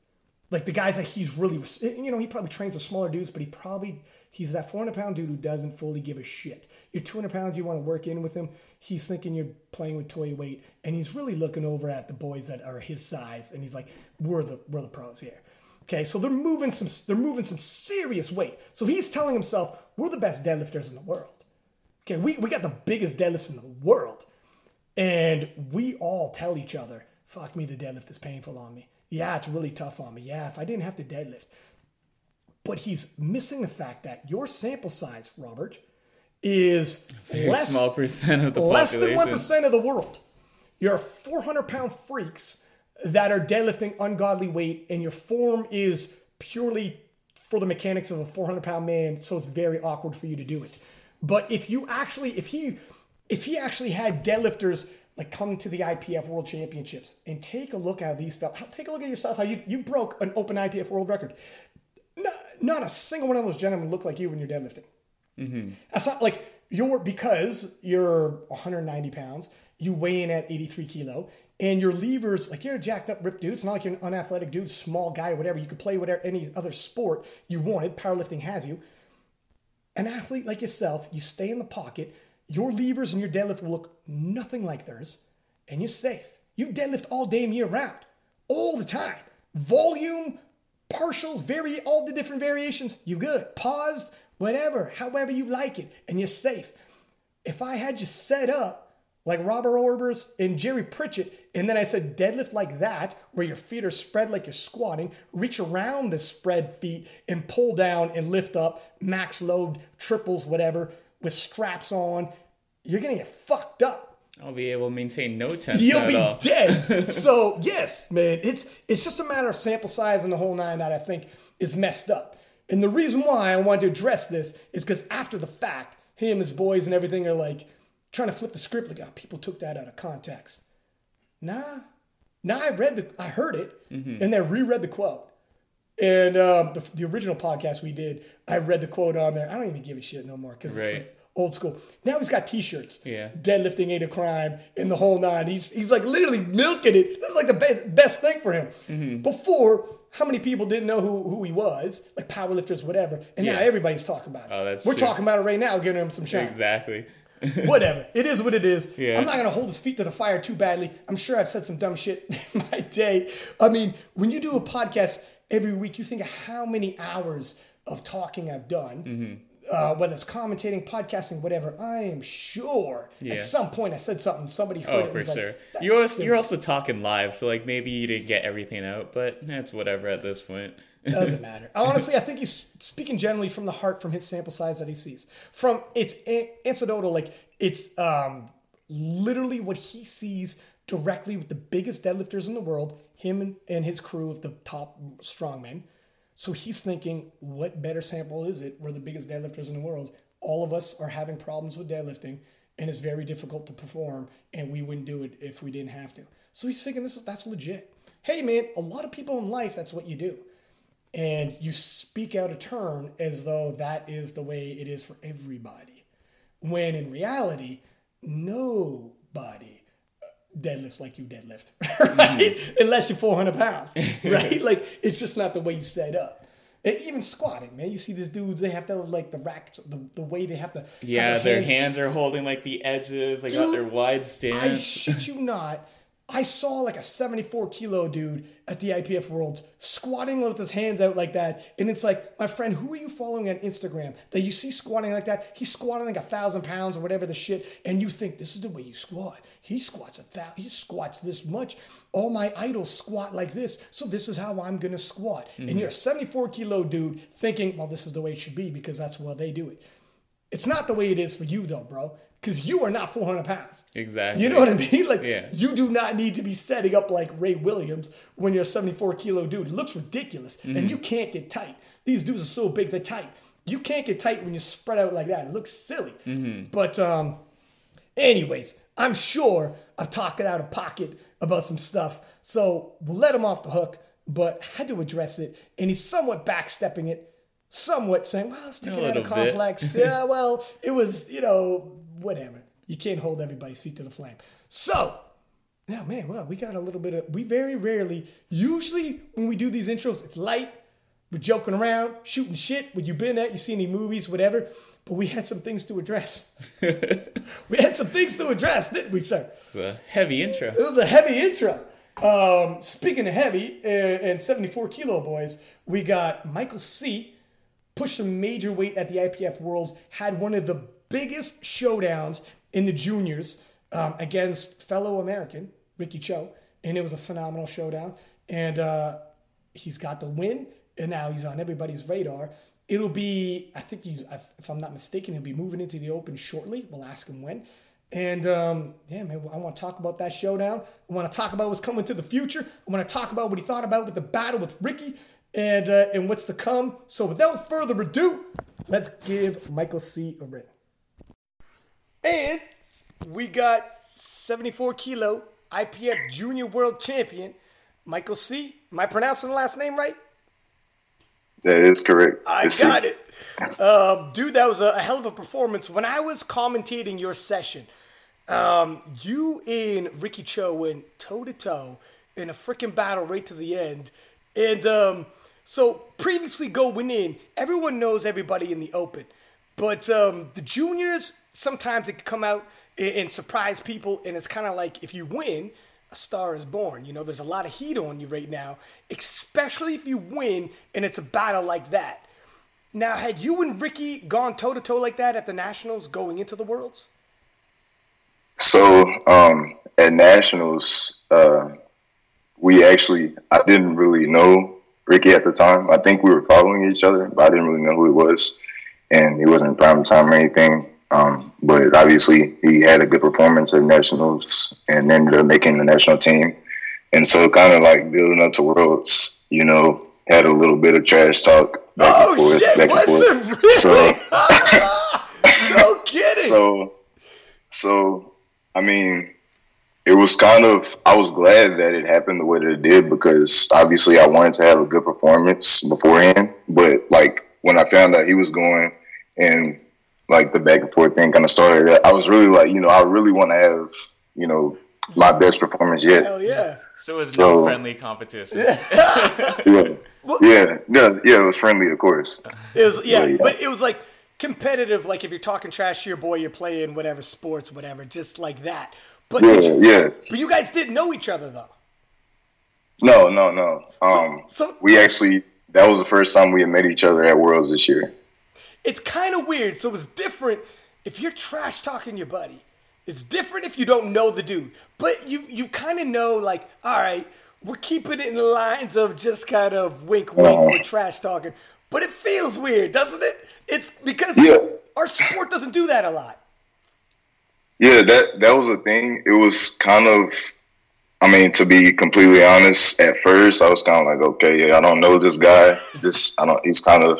Like the guys that he's really, you know, he probably trains with smaller dudes, but he probably, he's that four hundred pound dude who doesn't fully give a shit. You're two hundred pounds, you want to work in with him. He's thinking you're playing with toy weight. And he's really looking over at the boys that are his size. And he's like, we're the, we're the pros here. Okay, so they're moving some they're moving some serious weight. So he's telling himself, we're the best deadlifters in the world. Okay, we, we got the biggest deadlifts in the world. And we all tell each other, fuck me, the deadlift is painful on me. Yeah, it's really tough on me. Yeah, if I didn't have to deadlift. But he's missing the fact that your sample size, Robert, is very less, small percent of the less than one percent of the world. You're four hundred pound freaks that are deadlifting ungodly weight, and your form is purely for the mechanics of a four hundred pound man, so it's very awkward for you to do it. But if you actually, if he, if he actually had deadlifters like come to the I P F World Championships and take a look at these fellas, take a look at yourself, how you, you broke an open I P F world record. Not, not a single one of those gentlemen look like you when you're deadlifting. Mm-hmm. That's not like you're, because you're one hundred ninety pounds, you weigh in at eighty-three kilo, And your levers, like you're a jacked up, ripped dude. It's not like you're an unathletic dude, small guy or whatever. You could play whatever any other sport you wanted. Powerlifting has you. An athlete like yourself, you stay in the pocket. Your levers and your deadlift will look nothing like theirs. And you're safe. You deadlift all damn year round. All the time. Volume, partials, vary, all the different variations. You good. Paused, whatever, however you like it. And you're safe. If I had you set up like Robert Oberst and Jerry Pritchard, and then I said deadlift like that, where your feet are spread like you're squatting, reach around the spread feet and pull down and lift up, max load, triples, whatever, with straps on, you're going to get fucked up. I'll be able to maintain no tension. You'll be all. dead. So, yes, man, it's it's just a matter of sample size and the whole nine that I think is messed up. And the reason why I wanted to address this is because after the fact, him, his boys, and everything are like, trying to flip the script, like, oh, people took that out of context. Nah. Nah, I read the, I heard it, mm-hmm. and then reread the quote. And um, the, the original podcast we did, I read the quote on there. I don't even give a shit no more because right. it's like old school. Now he's got T-shirts. Yeah. Deadlifting ain't a crime and the whole nine. He's he's like literally milking it. That's like the be- best thing for him. Mm-hmm. Before, how many people didn't know who, who he was, like powerlifters, whatever. And yeah. now everybody's talking about it. Oh, that's We're true. talking about it right now, giving him some shine. Exactly. Whatever. It is what it is. Yeah. I'm not going to hold his feet to the fire too badly. I'm sure I've said some dumb shit in my day. I mean, when you do a podcast every week, you think of how many hours of talking I've done, mm-hmm. uh, whether it's commentating, podcasting, whatever. I am sure yeah. at some point I said something, somebody heard oh, it. Oh, for was sure. Like, you're, also, you're also talking live, so like maybe you didn't get everything out, but that's whatever at this point. Doesn't matter. Honestly, I think he's speaking generally from the heart, from his sample size that he sees. From it's anecdotal, like it's um, literally what he sees directly with the biggest deadlifters in the world, him and his crew of the top strongmen. So he's thinking, what better sample is it? We're the biggest deadlifters in the world. All of us are having problems with deadlifting, and it's very difficult to perform, and we wouldn't do it if we didn't have to. So he's thinking this. That's legit. Hey, man, a lot of people in life, that's what you do. And you speak out a turn as though that is the way it is for everybody. When in reality, nobody deadlifts like you deadlift, right? Mm. Unless you're four hundred pounds, right? Like, it's just not the way you set up. And even squatting, man. You see these dudes, they have to, like, the rack, the, the way they have to. Yeah, have their, their hands. hands are holding, like, the edges. They dude, got their wide stance. I shit you not. I saw like a seventy-four kilo dude at the I P F Worlds squatting with his hands out like that. And it's like, my friend, who are you following on Instagram that you see squatting like that? He's squatting like a thousand pounds or whatever the shit. And you think this is the way you squat. He squats a thousand. He squats this much. All my idols squat like this. So this is how I'm going to squat. Mm-hmm. And you're a seventy-four kilo dude thinking, well, this is the way it should be because that's how they do it. It's not the way it is for you though, bro. Because you are not four hundred pounds. Exactly. You know what I mean? Like, yeah. you do not need to be setting up like Ray Williams when you're a seventy-four kilo dude. It looks ridiculous. Mm-hmm. And you can't get tight. These dudes are so big, they're tight. You can't get tight when you spread out like that. It looks silly. Mm-hmm. But um, anyways, I'm sure I've talked it out of pocket about some stuff. So we'll let him off the hook, but had to address it. And he's somewhat backstepping it, somewhat saying, well, let's take it out of complex. Yeah, well, it was, you know... whatever. You can't hold everybody's feet to the flame. So, yeah, man, well, we got a little bit of, we very rarely, usually when we do these intros, it's light. We're joking around, shooting shit. Where you been at? You see any movies, whatever. But we had some things to address. we had some things to address, didn't we, sir? It was a heavy intro. It was a heavy intro. Um, speaking of heavy uh, and seventy-four kilo boys, we got Michael C. pushed a major weight at the I P F Worlds, had one of the biggest showdowns in the juniors um, against fellow American, Ricky Cho. And it was a phenomenal showdown. And uh, he's got the win. And now he's on everybody's radar. It'll be, I think he's, if I'm not mistaken, he'll be moving into the Open shortly. We'll ask him when. And um, yeah, man, I want to talk about that showdown. I want to talk about what's coming to the future. I want to talk about what he thought about with the battle with Ricky and, uh, and what's to come. So without further ado, let's give Michael C. a ring. And we got seventy-four kilo I P F Junior World Champion, Michael C. Am I pronouncing the last name right? That is correct. I it's got C. it. Uh, dude, that was a, a hell of a performance. When I was commentating your session, Um, you and Ricky Cho went toe-to-toe in a freaking battle right to the end. And um, so previously going in, everyone knows everybody in the open. But um, the juniors, sometimes they can come out and, and surprise people. And it's kind of like if you win, a star is born. You know, there's a lot of heat on you right now, especially if you win and it's a battle like that. Now, had you and Ricky gone toe-to-toe like that at the Nationals going into the Worlds? So, um, at Nationals, uh, we actually, I didn't really know Ricky at the time. I think we were following each other, but I didn't really know who he was. And he wasn't prime time or anything. Um, but obviously, he had a good performance at Nationals and ended up making the national team. And so, kind of like building up to Worlds, you know, had a little bit of trash talk back oh, and forth. Shit, back and forth. Really? So, no kidding. So, so. I mean, it was kind of, I was glad that it happened the way that it did because obviously I wanted to have a good performance beforehand. But like when I found out he was going and like the back and forth thing kind of started, I was really like, you know, I really want to have, you know, my best performance yet. Hell yeah. So it was so, no friendly competition. yeah. Well, yeah. Yeah. Yeah. It was friendly, of course. It was, yeah, but, yeah. But it was like, competitive, like if you're talking trash to your boy, you're playing whatever sports, whatever, just like that. But yeah, you, yeah. But you guys didn't know each other though. No, no, no. Um, so, so, we actually that was the first time we had met each other at Worlds this year. It's kind of weird. So it's different if you're trash talking your buddy. It's different if you don't know the dude, but you you kind of know like, all right, we're keeping it in the lines of just kind of wink, wink, um, we're trash talking. But it feels weird, doesn't it? It's because yeah. our sport doesn't do that a lot. Yeah, that that was a thing. It was kind of, I mean, to be completely honest, at first I was kind of like, okay, yeah, I don't know this guy. This I don't. He's kind of,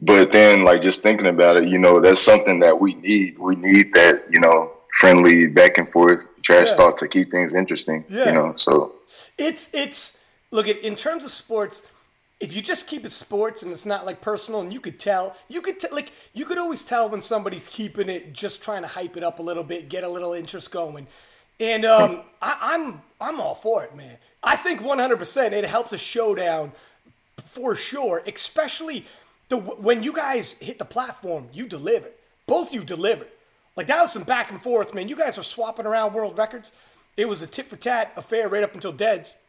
but then like just thinking about it, you know, that's something that we need. We need that, you know, friendly back and forth trash yeah. talk to keep things interesting. Yeah. You know, so it's it's look at in terms of sports. If you just keep it sports and it's not like personal, and you could tell, you could t- like you could always tell when somebody's keeping it, just trying to hype it up a little bit, get a little interest going. And um, I, I'm I'm all for it, man. I think one hundred percent it helps a showdown for sure, especially the when you guys hit the platform, you delivered. Both you delivered. Like that was some back and forth, man. You guys were swapping around world records. It was a tit for tat affair right up until deads.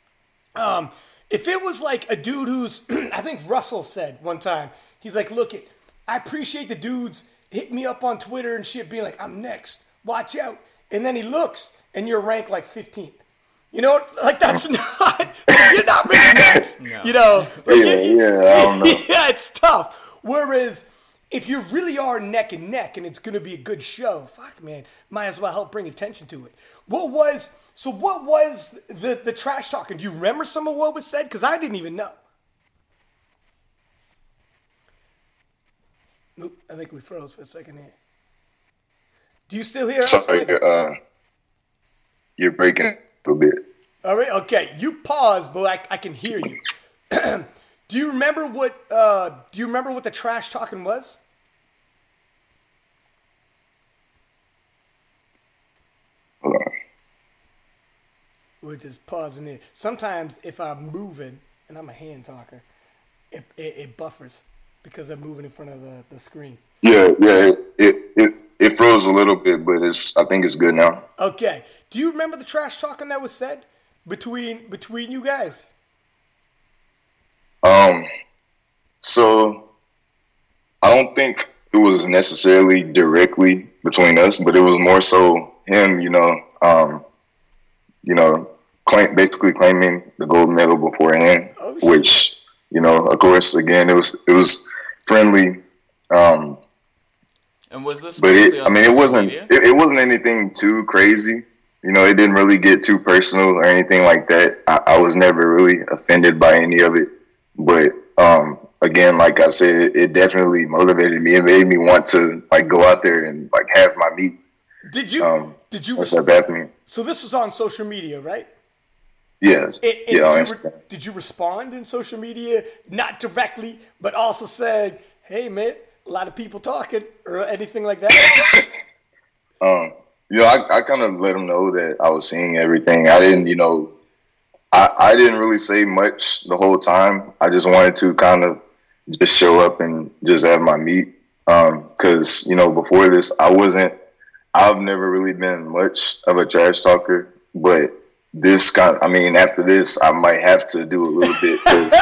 Um. If it was like a dude who's, I think Russell said one time, he's like, look, it, I appreciate the dudes hitting me up on Twitter and shit being like, I'm next, watch out. And then he looks and you're ranked like fifteenth. You know, like that's not, you're not really next, no. You know. Yeah, you, yeah, I don't know. Yeah, it's tough. Whereas if you really are neck and neck and it's going to be a good show, fuck man, might as well help bring attention to it. What was... So what was the, the trash talking? Do you remember some of what was said? Because I didn't even know. Nope, I think we froze for a second here. Do you still hear us? Sorry, uh, you're breaking a little bit. All right, okay. You paused, but I, I can hear you. Do you remember what? Uh, do you remember what the trash talking was? Hold on. We're just pausing it. Sometimes if I'm moving, and I'm a hand talker, it it, it buffers because I'm moving in front of the, the screen. Yeah, yeah, it, it it it froze a little bit, but it's I think it's good now. Okay. Do you remember the trash talking that was said between between you guys? Um, so I don't think it was necessarily directly between us, but it was more so him, you know, um, you know. Claim, basically claiming the gold medal beforehand, oh, which, you know, of course, again, it was it was friendly. Um, and was this? But it, I mean, it wasn't it, it wasn't anything too crazy. You know, it didn't really get too personal or anything like that. I, I was never really offended by any of it. But um, again, like I said, it, it definitely motivated me. It made me want to like go out there and like have my meat. Did you? Um, did you? Respond? So this was on social media, right? Yes. And, and yeah, did, you re- did you respond in social media, not directly, but also said, "Hey, man, a lot of people talking," or anything like that? um, you know, I, I kind of let them know that I was seeing everything. I didn't, you know, I, I didn't really say much the whole time. I just wanted to kind of just show up and just have my meet. Um, cause you know, before this, I wasn't, I've never really been much of a trash talker, but this kind of, I mean, after this, I might have to do a little bit. Cause,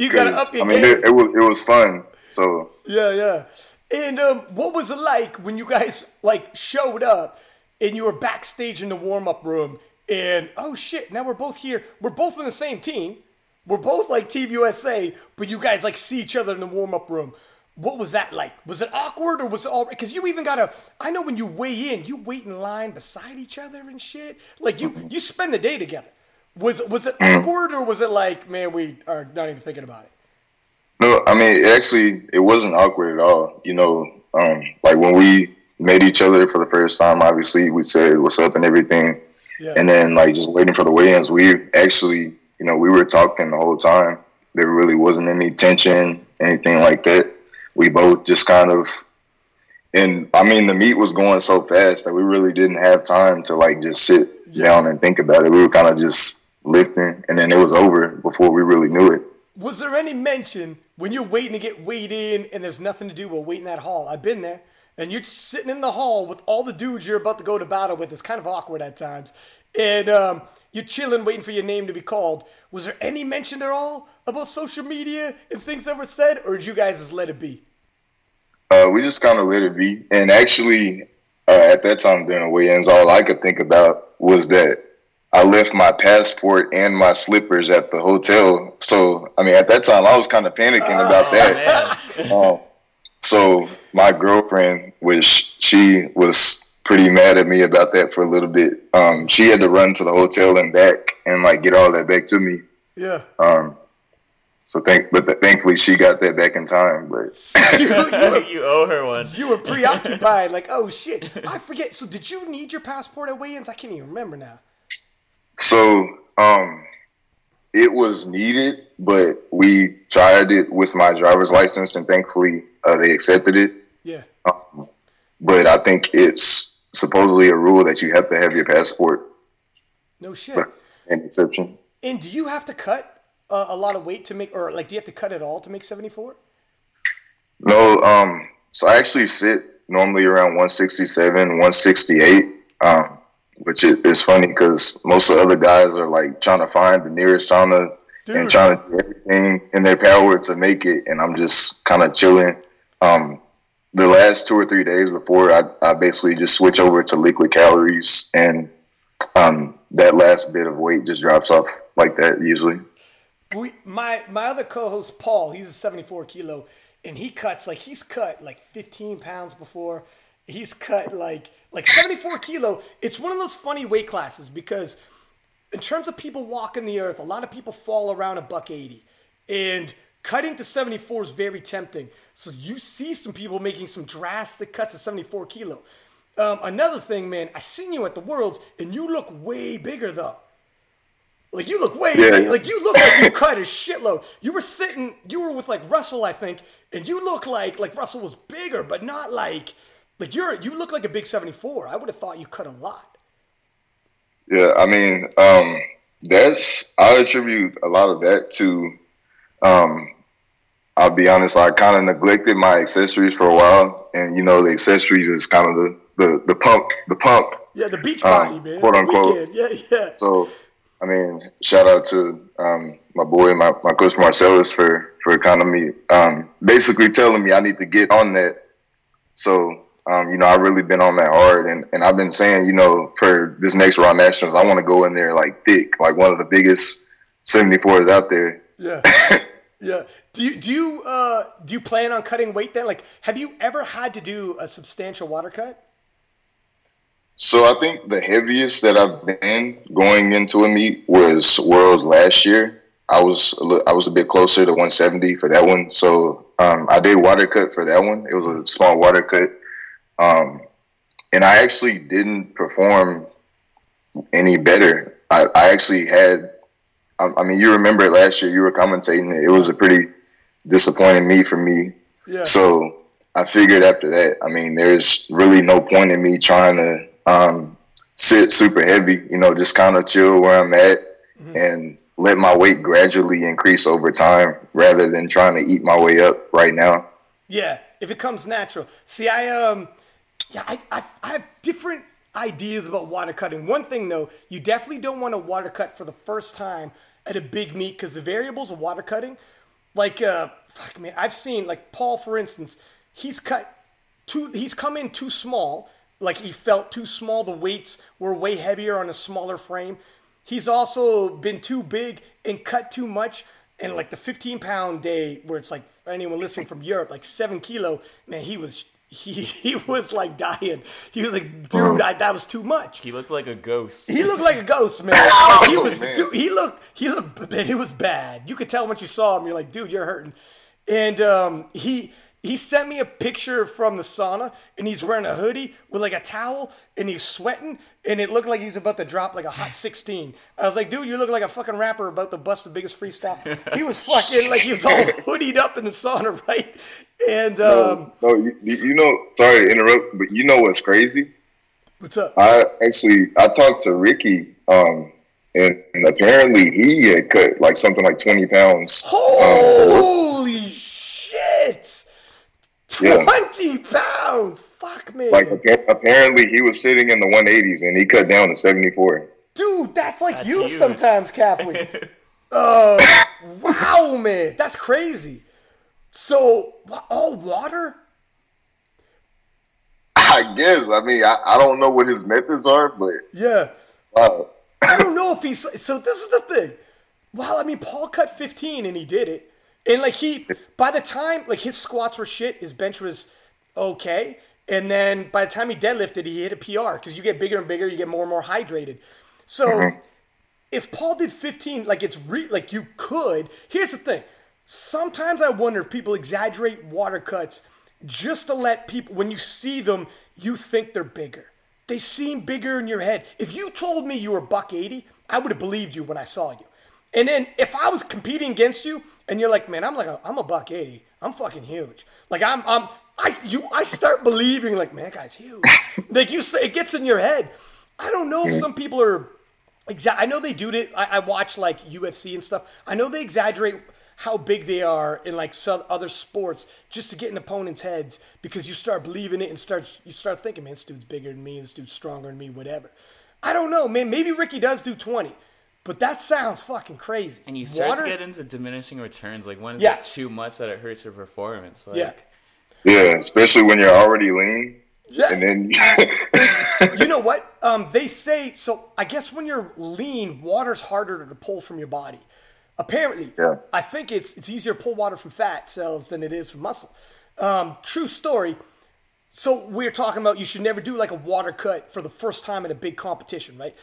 you gotta up your I mean, game. It, it was, it was fun. So yeah, yeah. And um, what was it like when you guys like showed up and you were backstage in the warm up room and oh shit, now we're both here. We're both on the same team. We're both like Team U S A, but you guys like see each other in the warm up room. What was that like? Was it awkward or was it all right? Because you even got to, I know when you weigh in, you wait in line beside each other and shit. Like you, you spend the day together. Was was it awkward or was it like, man, we are not even thinking about it? No, I mean, it actually, it wasn't awkward at all. You know, um, like when we met each other for the first time, obviously we said what's up and everything. Yeah. And then like just waiting for the weigh-ins, we actually, you know, we were talking the whole time. There really wasn't any tension, anything like that. We both just kind of, and I mean, the meet was going so fast that we really didn't have time to like just sit yeah. down and think about it. We were kind of just lifting, and then it was over before we really knew it. Was there any mention when you're waiting to get weighed in and there's nothing to do but wait in that hall? I've been there, and you're just sitting in the hall with all the dudes you're about to go to battle with. It's kind of awkward at times. And um, you're chilling, waiting for your name to be called. Was there any mention at all about social media and things that were said, or did you guys just let it be? Uh, we just kind of let it be. And actually, uh, at that time during the weigh-ins, all I could think about was that I left my passport and my slippers at the hotel. So, I mean, at that time, I was kind of panicking oh, about that. um, so my girlfriend, which she was pretty mad at me about that for a little bit. Um, she had to run to the hotel and back and like get all that back to me. Yeah. Um, so thank, but the, thankfully she got that back in time. But you, you, you owe her one. You were preoccupied, like oh shit, I forget. So did you need your passport at weigh-ins? I can't even remember now. So um, it was needed, but we tried it with my driver's license, and thankfully uh, they accepted it. Yeah. Um, but I think it's supposedly a rule that you have to have your passport. No shit. An exception. And do you have to cut a, a lot of weight to make, or like, do you have to cut at all to make seventy-four? No. Um. So I actually sit normally around one sixty-seven, one sixty-eight. Um. Which is, is funny because most of the other guys are like trying to find the nearest sauna Dude. and trying to do everything in their power to make it, and I'm just kind of chilling. Um. The last two or three days before, I, I basically just switch over to liquid calories, and um, that last bit of weight just drops off like that usually. We, my my other co-host, Paul, he's a seventy-four kilo, and he cuts, like, he's cut, like, fifteen pounds before. He's cut, like, like seventy-four kilo. It's one of those funny weight classes because in terms of people walking the earth, a lot of people fall around a buck eighty, and cutting to seventy-four is very tempting. So you see some people making some drastic cuts at seventy-four kilo. Um, another thing, man, I seen you at the Worlds, and you look way bigger, though. Like, you look way yeah. big. Like, you look like you cut a shitload. You were sitting, you were with, like, Russell, I think, and you look like, like, Russell was bigger, but not like, like, you're, you look like a big seventy-four. I would have thought you cut a lot. Yeah, I mean, um, that's, I attribute a lot of that to, um, I'll be honest, I kind of neglected my accessories for a while. And, you know, the accessories is kind of the, the, the pump, the pump. Yeah, the beach body, um, man. Quote, unquote. Yeah, yeah. So, I mean, shout out to um, my boy, my, my coach Marcellus for, for kind of me um, basically telling me I need to get on that. So, um, you know, I've really been on that hard. And, and I've been saying, you know, for this next Raw Nationals, I want to go in there like thick, like one of the biggest seventy-fours out there. Yeah, yeah. Do you do you uh, do you plan on cutting weight then? Like, have you ever had to do a substantial water cut? So I think the heaviest that I've been going into a meet was Worlds last year. I was a little, I was a bit closer to one seventy for that one, so um, I did water cut for that one. It was a small water cut, um, and I actually didn't perform any better. I, I actually had. I mean, you remember last year you were commentating. It was a pretty disappointing meet for me. Yeah. So I figured after that, I mean, there's really no point in me trying to um, sit super heavy, you know, just kind of chill where I'm at mm-hmm. and let my weight gradually increase over time rather than trying to eat my way up right now. Yeah, if it comes natural. See, I um, yeah, I, I, I have different ideas about water cutting. One thing, though, you definitely don't want to water cut for the first time at a big meet because the variables of water cutting, like, uh, fuck, man, I've seen, like, Paul, for instance, he's cut too, he's come in too small, like he felt too small, the weights were way heavier on a smaller frame. He's also been too big and cut too much, and like the fifteen pound day where it's like, anyone listening from Europe, like seven kilo, man, he was, he, he was like dying. He was like, dude, I, that was too much. He looked like a ghost. He looked like a ghost, man. Like he was, man. Dude, he looked, he looked, man, it was bad. You could tell once you saw him, you're like, dude, you're hurting. And um, he, He sent me a picture from the sauna, and he's wearing a hoodie with like a towel, and he's sweating, and it looked like he was about to drop like a hot sixteen. I was like, dude, you look like a fucking rapper about to bust the biggest freestyle. He was fucking like he was all hoodied up in the sauna, right? And um, no, no you, you know, sorry to interrupt, but you know what's crazy? What's up? I actually I talked to Ricky, um, and, and apparently he had cut like something like twenty pounds. Holy um, shit! twenty yeah. pounds! Fuck, man. Like, apparently he was sitting in the one eighties, and he cut down to seventy-four. Dude, that's like that's you huge. Sometimes, Kathleen. uh, wow, man. That's crazy. So, all water? I guess. I mean, I, I don't know what his methods are, but... Yeah. Wow. I don't know if he's... So, this is the thing. Well, I mean, Paul cut fifteen, and he did it. And, like, he, by the time, like, his squats were shit, his bench was okay. And then by the time he deadlifted, he hit a P R because you get bigger and bigger, you get more and more hydrated. So mm-hmm. if Paul did fifteen, like, it's re, like, you could. Here's the thing. Sometimes I wonder if people exaggerate water cuts just to let people, when you see them, you think they're bigger. They seem bigger in your head. If you told me you were buck eighty, I would have believed you when I saw you. And then if I was competing against you and you're like, man, I'm like, a, I'm a buck eighty. I'm fucking huge. Like I'm, I'm, I, you, I start believing like, man, that guy's huge. Like you say, it gets in your head. I don't know if some people are exact. I know they do it. I, I watch like U F C and stuff. I know they exaggerate how big they are in like some other sports just to get in opponents' heads because you start believing it and starts, you start thinking, man, this dude's bigger than me. This dude's stronger than me, whatever. I don't know, man. Maybe Ricky does do twenty. But that sounds fucking crazy. And you start Water? to get into diminishing returns. Like, when is yeah. it too much that it hurts your performance? Like, yeah. Yeah, especially when you're already lean. Yeah. And then... you know what? Um, they say, so I guess when you're lean, water's harder to pull from your body. Apparently. Yeah. I think it's it's easier to pull water from fat cells than it is from muscle. Um, true story. So we're talking about you should never do like a water cut for the first time at a big competition, right?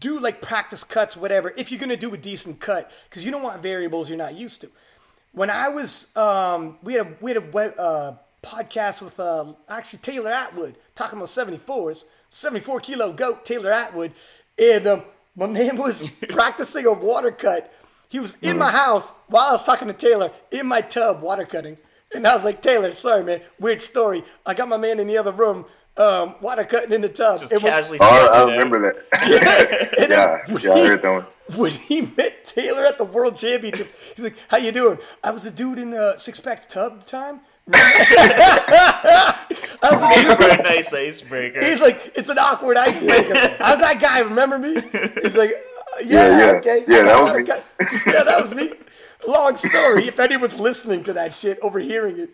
Do like practice cuts, whatever, if you're going to do a decent cut, because you don't want variables you're not used to. When I was, um, we had a, we had a web, uh, podcast with uh, actually Taylor Atwood, talking about seventy-fours, seventy-four kilo goat Taylor Atwood, and um, my man was practicing a water cut. He was in my house while I was talking to Taylor, in my tub water cutting, and I was like, Taylor, sorry, man, weird story. I got my man in the other room. Um, water cutting in the tub. Just and casually. When, oh, I remember that. Yeah, and yeah, when, yeah, I heard that one. When he met Taylor at the World Championship, he's like, "How you doing? I was a dude in the six pack tub at the time." I was a dude. Super nice icebreaker. He's like, "It's an awkward icebreaker." I was that guy. Remember me? He's like, uh, "Yeah, yeah, yeah, okay, yeah, that was me. Cut. Yeah, that was me." Long story. If anyone's listening to that shit, overhearing it.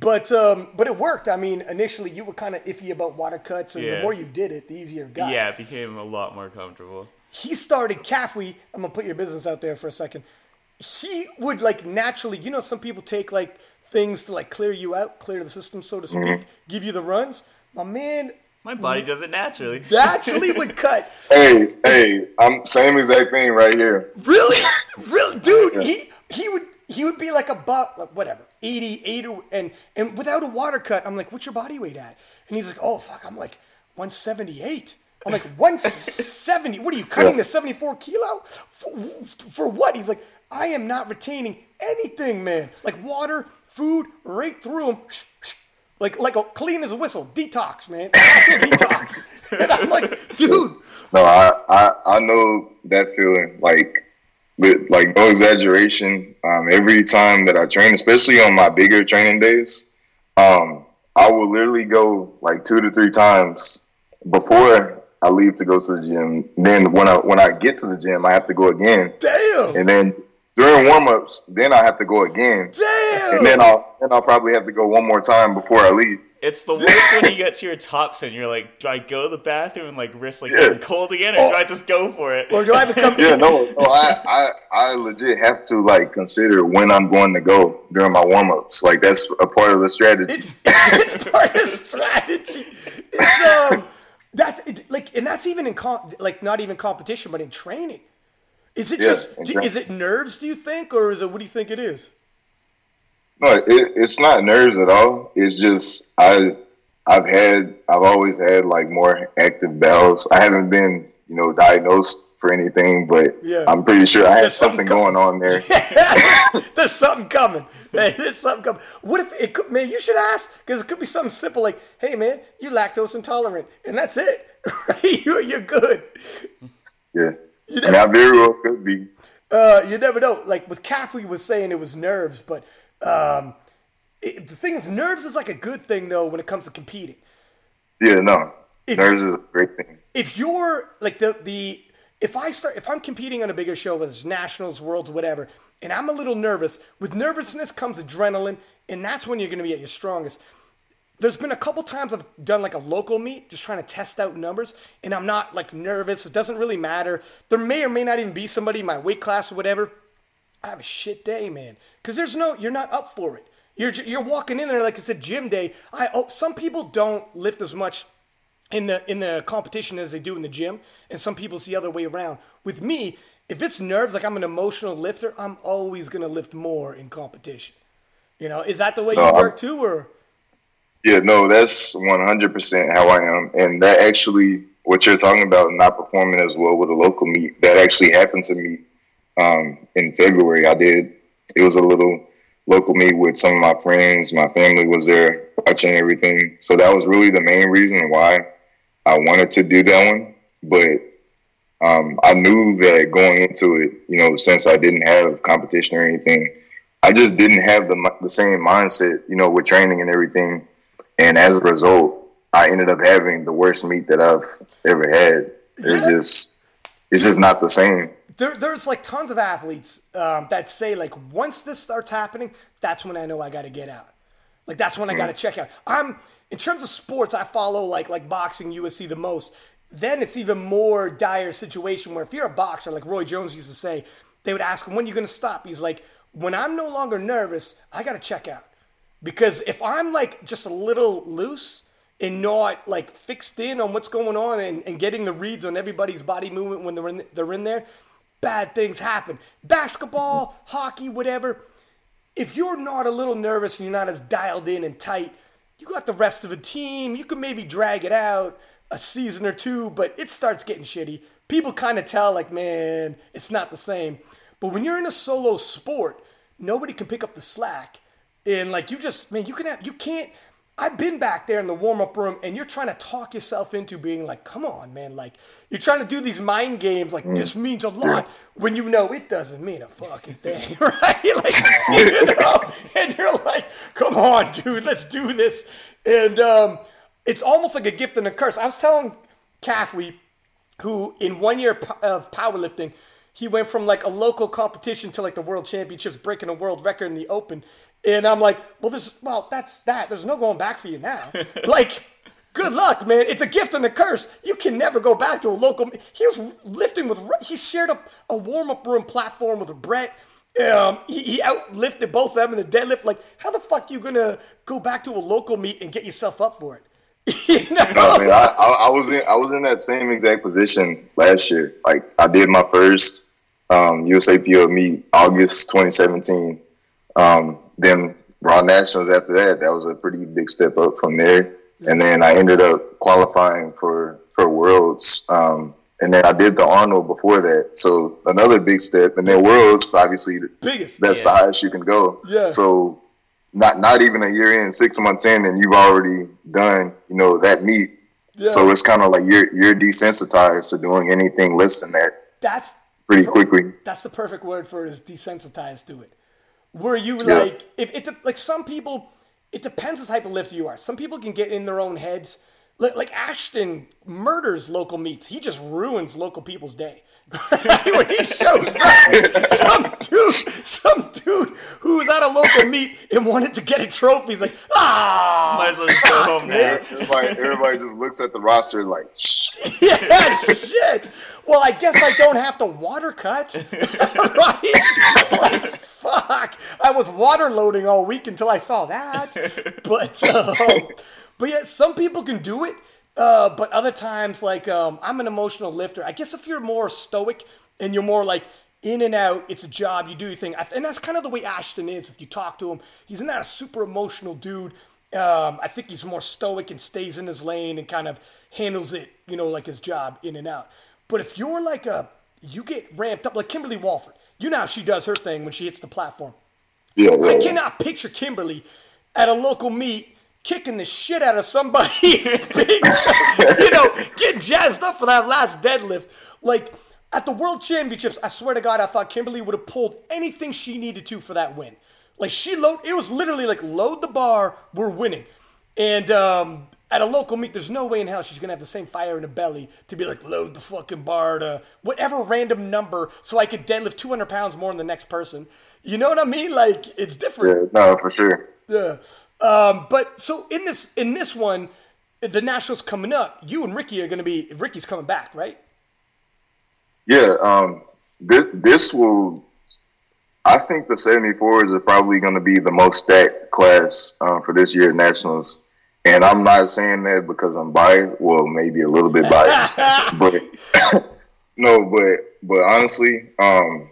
But um, but it worked. I mean, initially you were kind of iffy about water cuts, and yeah. the more you did it, the easier it got. Yeah, it became a lot more comfortable. He started Kafwe. I'm gonna put your business out there for a second. He would like naturally, you know, some people take like things to like clear you out, clear the system, so to speak, mm-hmm. give you the runs. My man, my body does it naturally. Naturally would cut. Hey, hey, I'm same exact thing right here. Really, really, dude. Yeah. He he would he would be like a buck, like whatever. eighty-eight and and without a water cut, I'm like, what's your body weight at? And he's like, oh fuck, I'm like one seventy-eight. I'm like one seventy. What are you cutting yeah. the seventy-four kilo for, for what? He's like, I am not retaining anything, man. Like water, food, right through him. Like, like a clean as a whistle. Detox, man. Detox. And I'm like, dude. No, I, I, I know that feeling. Like, with, like, no exaggeration. Um, every time that I train, especially on my bigger training days, um, I will literally go like two to three times before I leave to go to the gym. Then when I when I get to the gym, I have to go again. Damn. And then during warm-ups, then I have to go again. Damn. And then I'll then I'll probably have to go one more time before I leave. It's the worst when you get to your tops and you're like, do I go to the bathroom and like risk like yeah. getting cold again, or oh. do I just go for it? Or do I have to come? Yeah, no, no, I, I, I legit have to like consider when I'm going to go during my warm ups. Like that's a part of the strategy. It's, it's, it's part of the strategy. It's um, that's it, like, and that's even in comp, like not even competition, but in training. Is it yeah, just? Do, is it nerves? Do you think, or is it? What do you think it is? No, it, it's not nerves at all. It's just I, I've had, I've always had like more active bowels. I haven't been, you know, diagnosed for anything, but yeah. I'm pretty sure I have something, something going on there. Yeah. There's something coming. Hey, there's something coming. What if it could, man? You should ask, because it could be something simple like, "Hey, man, you're lactose intolerant," and that's it. you're you're good. Yeah, you never, I mean, I very well could be. Uh, you never know. Like with Caffey was saying, it was nerves, but. Um, it, the thing is, nerves is like a good thing though when it comes to competing. Yeah, no, if, nerves is a great thing. If you're like the the if I start if I'm competing on a bigger show, whether it's nationals, worlds, whatever, and I'm a little nervous. With nervousness comes adrenaline, and that's when you're going to be at your strongest. There's been a couple times I've done like a local meet, just trying to test out numbers, and I'm not like nervous. It doesn't really matter. There may or may not even be somebody in my weight class or whatever. I have a shit day, man. Because there's no, you're not up for it. You're you're walking in there like it's a gym day. I oh, some people don't lift as much in the in the competition as they do in the gym, and some people it's the other way around. With me, if it's nerves, like I'm an emotional lifter, I'm always gonna lift more in competition. You know, is that the way no, you work I'm, too, or? Yeah, no, that's one hundred percent how I am, and that actually what you're talking about not performing as well with a local meet that actually happened to me um, in February. I did. It was a little local meet with some of my friends. My family was there watching everything. So that was really the main reason why I wanted to do that one. But um, I knew that going into it, you know, since I didn't have competition or anything, I just didn't have the, the same mindset, you know, with training and everything. And as a result, I ended up having the worst meet that I've ever had. It's just, it's just not the same. There, there's like tons of athletes um, that say like once this starts happening, that's when I know I got to get out. Like that's when I got to check out. I'm in terms of sports, I follow like like boxing, U F C the most. Then it's even more dire situation where if you're a boxer, like Roy Jones used to say, they would ask him, when are you going to stop? He's like, when I'm no longer nervous, I got to check out. Because if I'm like just a little loose and not like fixed in on what's going on and, and getting the reads on everybody's body movement when they're in, they're in there, bad things happen. Basketball, hockey, whatever. If you're not a little nervous and you're not as dialed in and tight, you got the rest of a team. You can maybe drag it out a season or two, but it starts getting shitty. People kind of tell, like, man, it's not the same. But when you're in a solo sport, nobody can pick up the slack. And, like, you just, man, you, can have, you can't. I've been back there in the warm-up room, and you're trying to talk yourself into being like, come on, man. Like, you're trying to do these mind games like, mm. this means a lot, when you know it doesn't mean a fucking thing, right? Like, you know? And you're like, come on, dude, let's do this. And um, it's almost like a gift and a curse. I was telling Caffey, who in one year of powerlifting, he went from like a local competition to like the world championships, breaking a world record in the open. And I'm like, well, there's, well, that's that. There's no going back for you now. Like, good luck, man. It's a gift and a curse. You can never go back to a local. He was lifting with, he shared a, a warm-up room platform with Brett. Um, he, he outlifted both of them in the deadlift. Like, how the fuck you going to go back to a local meet and get yourself up for it? You know? No, man, I, I, I, was in, I was in that same exact position last year. Like, I did my first um, U S A P L meet August twenty seventeen. Um, Then Raw Nationals after that, that was a pretty big step up from there. And then I ended up qualifying for, for Worlds. Um, and then I did the Arnold before that. So another big step. And then Worlds, obviously, biggest, that's yeah. the highest you can go. Yeah. So not not even a year in, six months in, and you've already done, you know, that meet. Yeah. So it's kind of like you're you're desensitized to doing anything less than that. That's pretty per- quickly. That's the perfect word for it, is desensitized to it. Were you yeah. like if it like some people? It depends the type of lifter you are. Some people can get in their own heads. Like Ashton murders local meets. He just ruins local people's day. When he shows up, some dude, some dude who was at a local meet and wanted to get a trophy. He's like, ah, might as well just go home now. Everybody, everybody just looks at the roster like, shh. Yeah, shit. Well, I guess I don't have to water cut, right? Like, fuck. I was water loading all week until I saw that, but. Uh, But yeah, some people can do it, uh, but other times, like, um, I'm an emotional lifter. I guess if you're more stoic and you're more, like, in and out, it's a job, you do your thing. And that's kind of the way Ashton is if you talk to him. He's not a super emotional dude. Um, I think he's more stoic and stays in his lane and kind of handles it, you know, like his job, in and out. But if you're, like, a, you get ramped up, like Kimberly Walford. You know how she does her thing when she hits the platform. Yeah, yeah, I cannot yeah. picture Kimberly at a local meet kicking the shit out of somebody, being, you know, getting jazzed up for that last deadlift. Like, at the World Championships, I swear to God, I thought Kimberly would have pulled anything she needed to for that win. Like, she load, it was literally like, load the bar, we're winning. And um, at a local meet, there's no way in hell she's going to have the same fire in the belly to be like, load the fucking bar to whatever random number so I could deadlift two hundred pounds more than the next person. You know what I mean? Like, it's different. Yeah, no, for sure. Yeah. Um, but so in this in this one, the Nationals coming up, you and Ricky are going to be, Ricky's coming back, right? Yeah. Um, this, this will, I think the seventy-fours are probably going to be the most stacked class um, for this year's Nationals. And I'm not saying that because I'm biased. Well, maybe a little bit biased. but no, but, but honestly, um,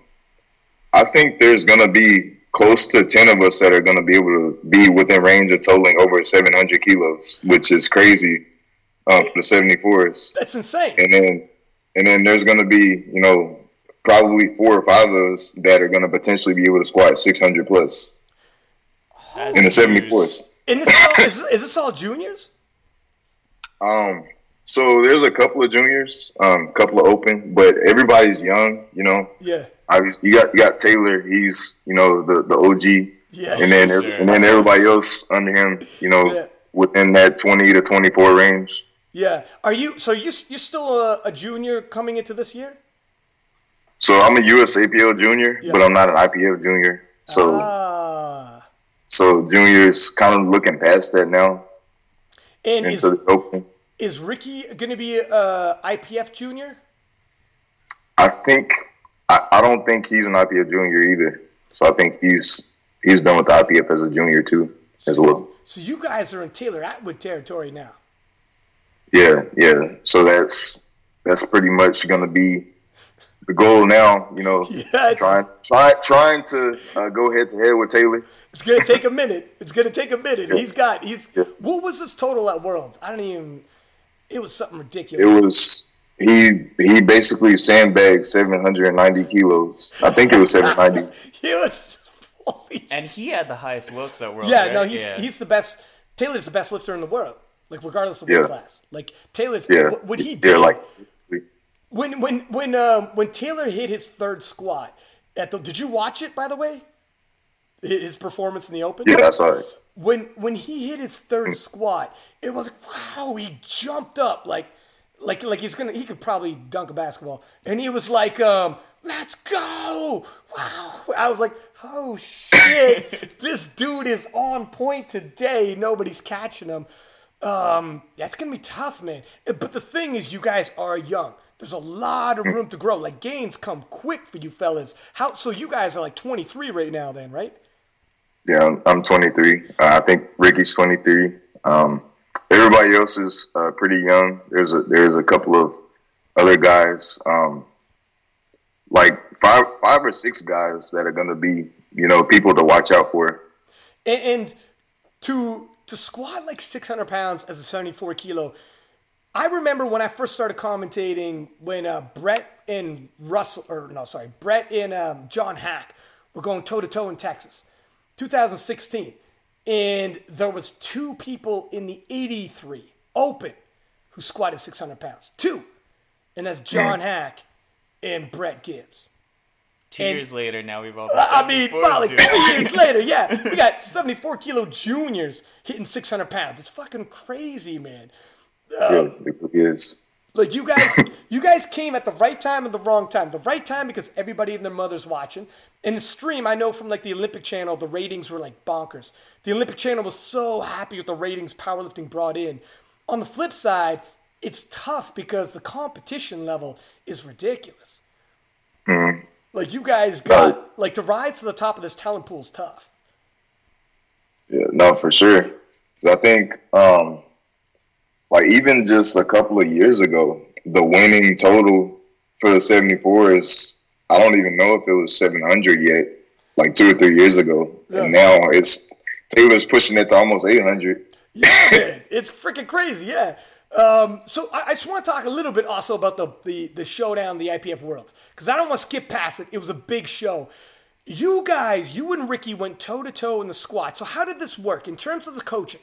I think there's going to be close to ten of us that are going to be able to be within range of totaling over seven hundred kilos, which is crazy um, for the seventy-fours. That's insane. And then, and then there's going to be, you know, probably four or five of us that are going to potentially be able to squat six hundred plus Holy in the seventy-fours. And this all, is, is this all juniors? Um, so there's a couple of juniors, um, couple of open, but everybody's young, you know. Yeah. I was, you got you got Taylor, he's, you know, the, the O G, yeah, and then every, and then everybody else under him, you know, yeah. within that twenty to twenty-four range. Yeah. Are you so you you're still a, a junior coming into this year? So I'm a U S A P L junior, yeah. but I'm not an I P F junior. So ah. so juniors kind of looking past that now. And is, the open. Is Ricky going to be a I P F junior? I think. I don't think he's an I P F junior either, so I think he's he's done with the I P F as a junior too, so, as well. So you guys are in Taylor Atwood territory now. Yeah, yeah. So that's that's pretty much going to be the goal now. You know, yeah, trying try, trying to uh, go head to head with Taylor. It's gonna take a minute. It's gonna take a minute. Yeah. He's got he's. Yeah. What was his total at Worlds? I don't even. It was something ridiculous. It was. He he basically sandbagged seven hundred ninety kilos. I think it was seven ninety. He was, holy and he had the highest looks at World. Yeah, right? no, he's yeah. he's the best. Taylor's the best lifter in the world. Like regardless of yeah. what class. Like Taylor's yeah. what, what he did. Yeah, like when when when um when Taylor hit his third squat at the. Did you watch it, by the way? His performance in the Open. Yeah, I saw it. When when he hit his third mm. squat, it was like, wow. He jumped up like. Like like he's gonna he could probably dunk a basketball, and he was like, um, "Let's go!" Wow, I was like, "Oh shit, this dude is on point today. Nobody's catching him." Um, that's gonna be tough, man. But the thing is, you guys are young. There's a lot of room to grow. Like gains come quick for you fellas. How so? You guys are like twenty-three right now, then, right? Yeah, I'm, I'm twenty-three. Uh, I think Ricky's twenty-three. Um, Everybody else is uh, pretty young. There's a there's a couple of other guys, um, like five five or six guys that are going to be, you know, people to watch out for. And, and to to squat like six hundred pounds as a seventy-four kilo, I remember when I first started commentating when uh, Brett and Russell, or no, sorry, Brett and um, John Hack were going toe to toe in Texas, twenty sixteen. and there was two people in the eighty-three open who squatted six hundred pounds. Two. And that's John Hack and Brett Gibbs. Two and, years later, now we've all been I mean, about like three years later, yeah. We got seventy-four kilo juniors hitting six hundred pounds. It's fucking crazy, man. Um, yeah, it is. Like, you guys, you guys came at the right time and the wrong time. The right time because everybody and their mother's watching. And the stream, I know from, like, the Olympic Channel, the ratings were, like, bonkers. The Olympic Channel was so happy with the ratings powerlifting brought in. On the flip side, it's tough because the competition level is ridiculous. Mm-hmm. Like, you guys got, like, to rise to the top of this talent pool is tough. Yeah, no, for sure. I think, um, like, even just a couple of years ago, the winning total for the seventy-four is, I don't even know if it was seven hundred yet, like two or three years ago. Yeah. And now it's, Taylor's pushing it to almost eight hundred. Yeah, man. It's freaking crazy, yeah. Um, so I, I just want to talk a little bit also about the, the, the showdown, the I P F Worlds, because I don't want to skip past it. It was a big show. You guys, you and Ricky went toe-to-toe in the squat. So how did this work in terms of the coaching?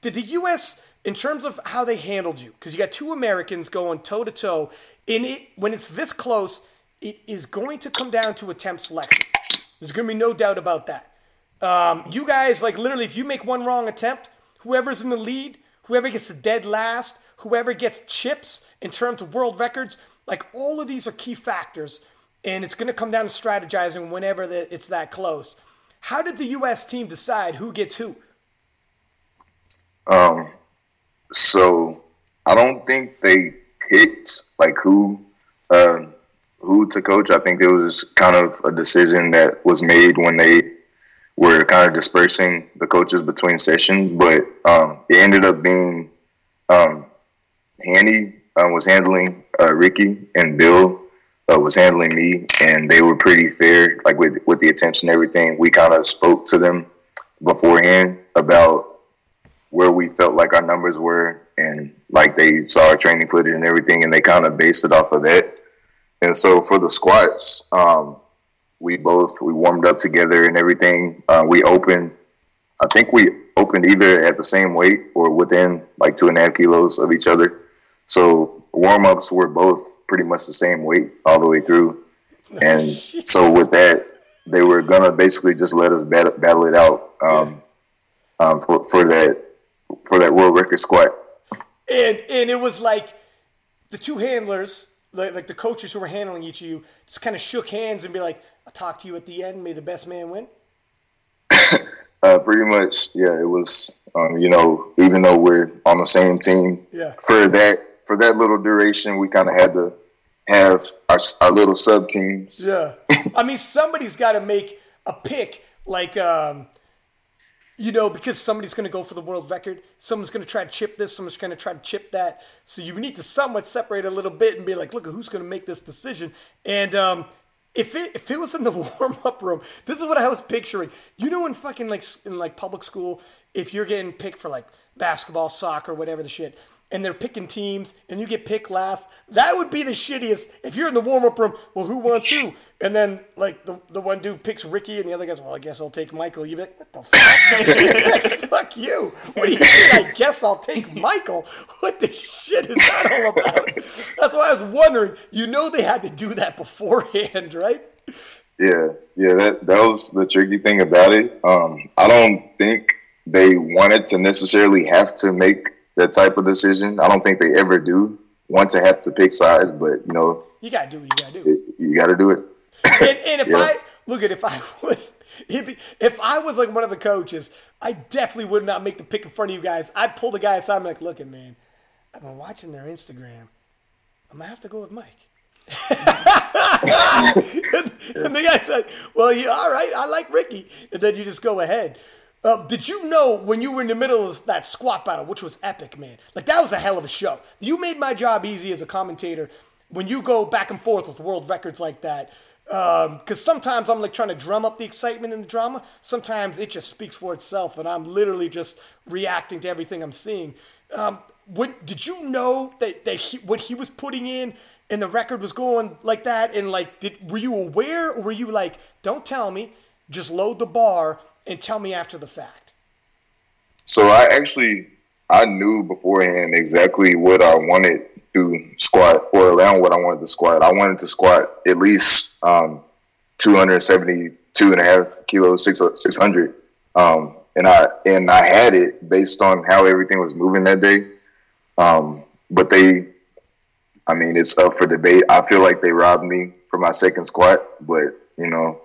Did the U S, in terms of how they handled you, because you got two Americans going toe-to-toe, and it, when it's this close, it is going to come down to attempt selection. There's going to be no doubt about that. Um, you guys, like literally, if you make one wrong attempt, whoever's in the lead, whoever gets the dead last, whoever gets chips in terms of world records, like all of these are key factors, and it's going to come down to strategizing whenever the, it's that close. How did the U S team decide who gets who? Um, so I don't think they picked like who uh, who to coach. I think it was kind of a decision that was made when they were kind of dispersing the coaches between sessions, but um, it ended up being um, Hanny uh, was handling uh, Ricky, and Bill uh, was handling me, and they were pretty fair, like with, with the attempts and everything. We kind of spoke to them beforehand about where we felt like our numbers were, and like they saw our training footage and everything, and they kind of based it off of that. And so for the squats, um, We both, we warmed up together and everything. Uh, we opened, I think we opened either at the same weight or within like two and a half kilos of each other. So warm-ups were both pretty much the same weight all the way through. And so with that, they were going to basically just let us bat- battle it out um, um, for, for that for that world record squat. And and it was like the two handlers, like, like the coaches who were handling each of you, just kind of shook hands and be like, I'll talk to you at the end. May the best man win. uh, pretty much, yeah. It was, um, you know, even though we're on the same team, yeah. for that for that little duration, we kind of had to have our our little sub teams. Yeah, I mean, somebody's got to make a pick, like, um, you know, because somebody's going to go for the world record. Someone's going to try to chip this. Someone's going to try to chip that. So you need to somewhat separate a little bit and be like, look, who's going to make this decision? And um, If it if it was in the warm-up room, this is what I was picturing. You know, in fucking like in like public school, if you're getting picked for like basketball, soccer, whatever the shit, and they're picking teams and you get picked last, that would be the shittiest if you're in the warm-up room. Well, who wants you? And then like the, the one dude picks Ricky and the other guy's, well, I guess I'll take Michael. You'd be like, what the fuck? Fuck you. What do you mean? I guess I'll take Michael. What the shit is that all about? That's why I was wondering. You know they had to do that beforehand, right? Yeah. Yeah, that, that was the tricky thing about it. Um, I don't think they wanted to necessarily have to make that type of decision. I don't think they ever do want to have to pick sides, but, you know. You got to do what you got to do. You got to do it. And, and if yeah. I, look at if I was, be, if I was like one of the coaches, I definitely would not make the pick in front of you guys. I'd pull the guy aside. I'm like, look at, man, I've been watching their Instagram. I'm going to have to go with Mike. and, yeah. and the guy said, well, yeah, all right, I like Ricky. And then you just go ahead. Uh, did you know when you were in the middle of that squat battle, which was epic, man? Like, that was a hell of a show. You made my job easy as a commentator when you go back and forth with world records like that. Um, because sometimes I'm like trying to drum up the excitement and the drama. Sometimes it just speaks for itself, and I'm literally just reacting to everything I'm seeing. Um, when, did you know that, that he, what he was putting in and the record was going like that? And like, did were you aware, or were you like, don't tell me, just load the bar and tell me after the fact? So I actually, I knew beforehand exactly what I wanted to squat, or around what I wanted to squat. I wanted to squat at least um, two seventy-two and a half kilos, six hundred. Um, and I and I had it based on how everything was moving that day. Um, but they, I mean, it's up for debate. I feel like they robbed me for my second squat, but, you know,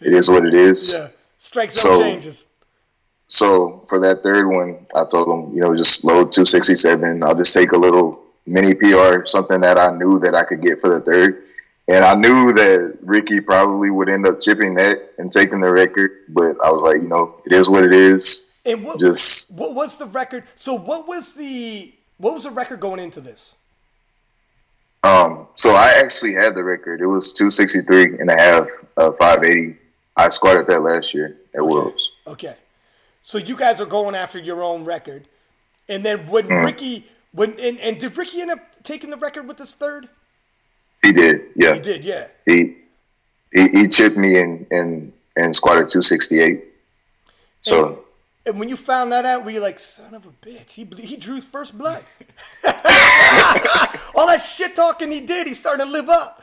it is what it is. Yeah, strikes so, changes. So for that third one, I told them, you know, just load two sixty-seven. I'll just take a little mini P R, something that I knew that I could get for the third. And I knew that Ricky probably would end up chipping that and taking the record. But I was like, you know, it is what it is. And what, just, what was the record? So what was the what was the record going into this? Um, so I actually had the record. It was two sixty-three and a half, uh, five eighty. I squatted that last year at okay. Wills. Okay. So you guys are going after your own record. And then when mm. Ricky, when and, and did Ricky end up taking the record with this third? He did, yeah. He did, yeah. He he, he chipped me and, and, and squatted two sixty-eight. So. And, and when you found that out, were you like, son of a bitch, he, he drew his first blood. All that shit talking he did, he's starting to live up.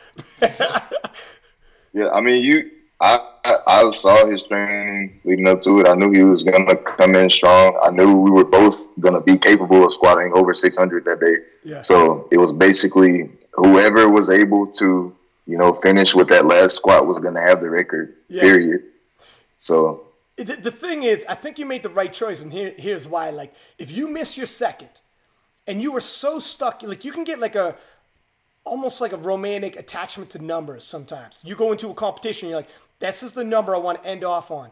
Yeah, I mean, you... I, I I saw his training leading up to it. I knew he was going to come in strong. I knew we were both going to be capable of squatting over six hundred that day. Yeah. So it was basically whoever was able to, you know, finish with that last squat was going to have the record, yeah. period. So the, the thing is, I think you made the right choice, and here here's why. Like, if you miss your second and you were so stuck, like you can get like a, almost like a romantic attachment to numbers sometimes. You go into a competition, you're like, this is the number I want to end off on.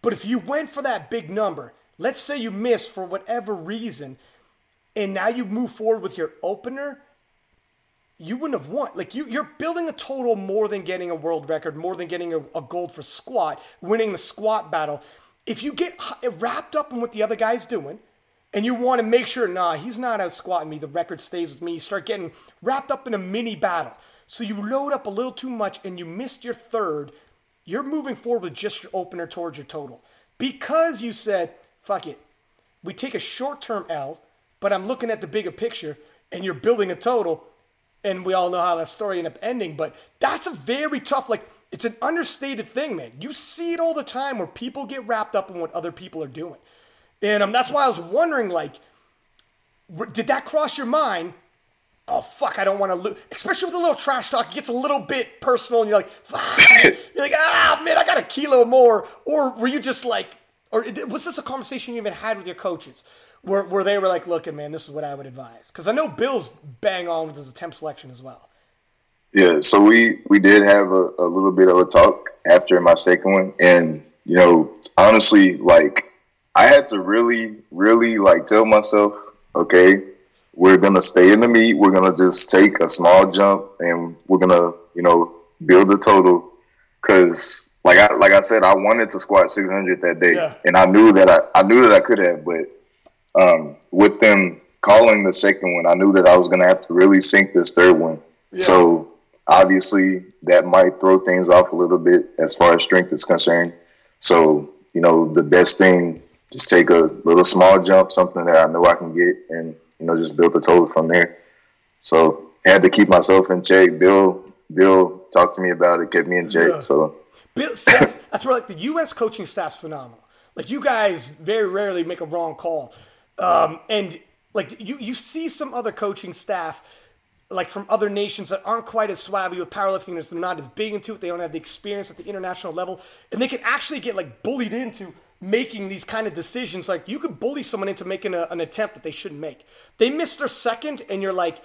But if you went for that big number, let's say you missed for whatever reason, and now you move forward with your opener, you wouldn't have won. Like you, you're building a total more than getting a world record, more than getting a, a gold for squat, winning the squat battle. If you get wrapped up in what the other guy's doing, and you want to make sure, nah, he's not out squatting me, the record stays with me, you start getting wrapped up in a mini battle. So you load up a little too much and you missed your third. You're moving forward with just your opener towards your total. Because you said, fuck it, we take a short-term L, but I'm looking at the bigger picture, and you're building a total, and we all know how that story ended up ending, but that's a very tough, like, it's an understated thing, man. You see it all the time where people get wrapped up in what other people are doing. And um, that's why I was wondering, like, did that cross your mind? Oh, fuck, I don't want to lose. Especially with a little trash talk, it gets a little bit personal, and you're like, fuck. You're like, ah, man, I got a kilo more. Or were you just like, or was this a conversation you even had with your coaches where, where they were like, looking, man, this is what I would advise? Because I know Bill's bang on with his attempt selection as well. Yeah, so we, we did have a, a little bit of a talk after my second one. And, you know, honestly, like, I had to really, really, like, tell myself, okay, we're going to stay in the meet. We're going to just take a small jump, and we're going to, you know, build a total. Because, like I like I said, I wanted to squat six hundred that day, yeah. and I knew that I, I knew that I could have. But um, with them calling the second one, I knew that I was going to have to really sink this third one. Yeah. So, obviously, that might throw things off a little bit as far as strength is concerned. So, you know, the best thing... just take a little small jump, something that I know I can get, and, you know, just build the total from there. So I had to keep myself in shape. Bill Bill talked to me about it, kept me in shape. Yeah. So Bill says, that's where, like, the U S coaching staff's phenomenal. Like, you guys very rarely make a wrong call. Um, and, like, you, you see some other coaching staff, like, from other nations that aren't quite as swabby with powerlifting. They're not as big into it. They don't have the experience at the international level. And they can actually get, like, bullied into – making these kind of decisions. Like, you could bully someone into making a, an attempt that they shouldn't make. They missed their second, and you're like,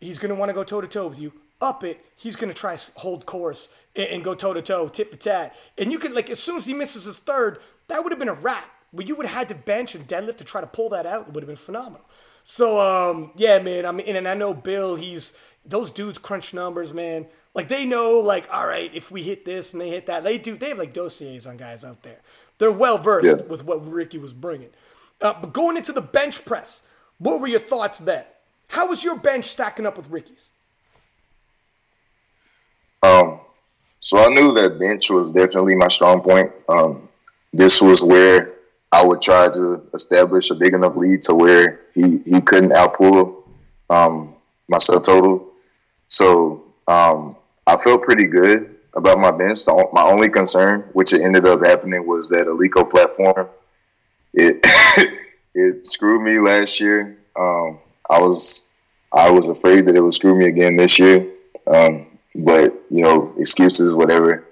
he's going to want to go toe-to-toe with you. Up it. He's going to try to hold course and, and go toe-to-toe, tit-for-tat. And you could, like, as soon as he misses his third, that would have been a wrap. Well, you would have had to bench and deadlift to try to pull that out. It would have been phenomenal. So, um, yeah, man, I mean, and, and I know Bill, he's, those dudes crunch numbers, man. Like, they know, like, all right, if we hit this and they hit that, they do, they have, like, dossiers on guys out there. They're well-versed yeah. with what Ricky was bringing. Uh, but going into the bench press, what were your thoughts then? How was your bench stacking up with Ricky's? Um, so I knew that bench was definitely my strong point. Um, this was where I would try to establish a big enough lead to where he, he couldn't outpull um, my subtotal. So um, I felt pretty good about my bench. The, my only concern, which it ended up happening, was that Alico platform. It it screwed me last year. Um, I was I was afraid that it would screw me again this year. Um, but you know, excuses, whatever.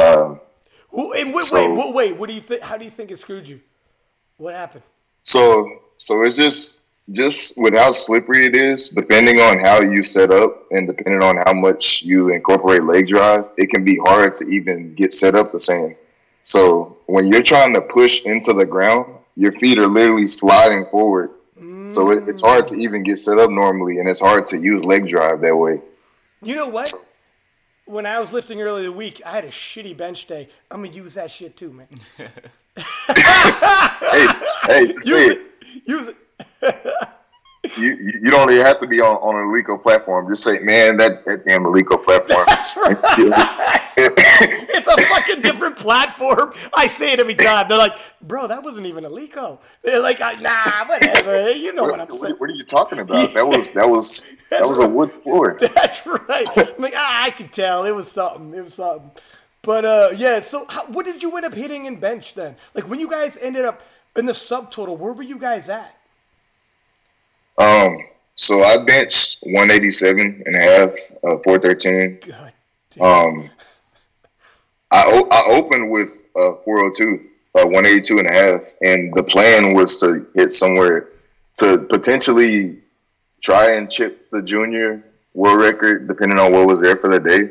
Um, Ooh, and wait, so, wait, wait, wait. What do you think? How do you think it screwed you? What happened? So so it's just just with how slippery it is, depending on how you set up and depending on how much you incorporate leg drive, it can be hard to even get set up the same. So when you're trying to push into the ground, your feet are literally sliding forward. Mm. So it, it's hard to even get set up normally, and it's hard to use leg drive that way. You know what? When I was lifting earlier the week, I had a shitty bench day. I'm going to use that shit too, man. hey, hey, use see, it. Use it. you, you don't even have to be on, on an Alico platform. Just say, man, that, that damn Alico platform. That's right. That's right. It's a fucking different platform. I say it every time. They're like, bro, that wasn't even Alico. They're like, nah, whatever. You know what, what I'm saying. What are you talking about? That was that was that was right. a wood floor. That's right. I'm like, ah, I could tell. It was something. It was something. But uh, yeah. So how, what did you end up hitting in bench then? Like when you guys ended up in the subtotal, where were you guys at? Um, so I benched one eighty-seven and a half, uh, four thirteen. God damn. Um, I, o- I opened with, uh, four oh two, uh, one eighty-two and a half. And the plan was to hit somewhere to potentially try and chip the junior world record, depending on what was there for the day.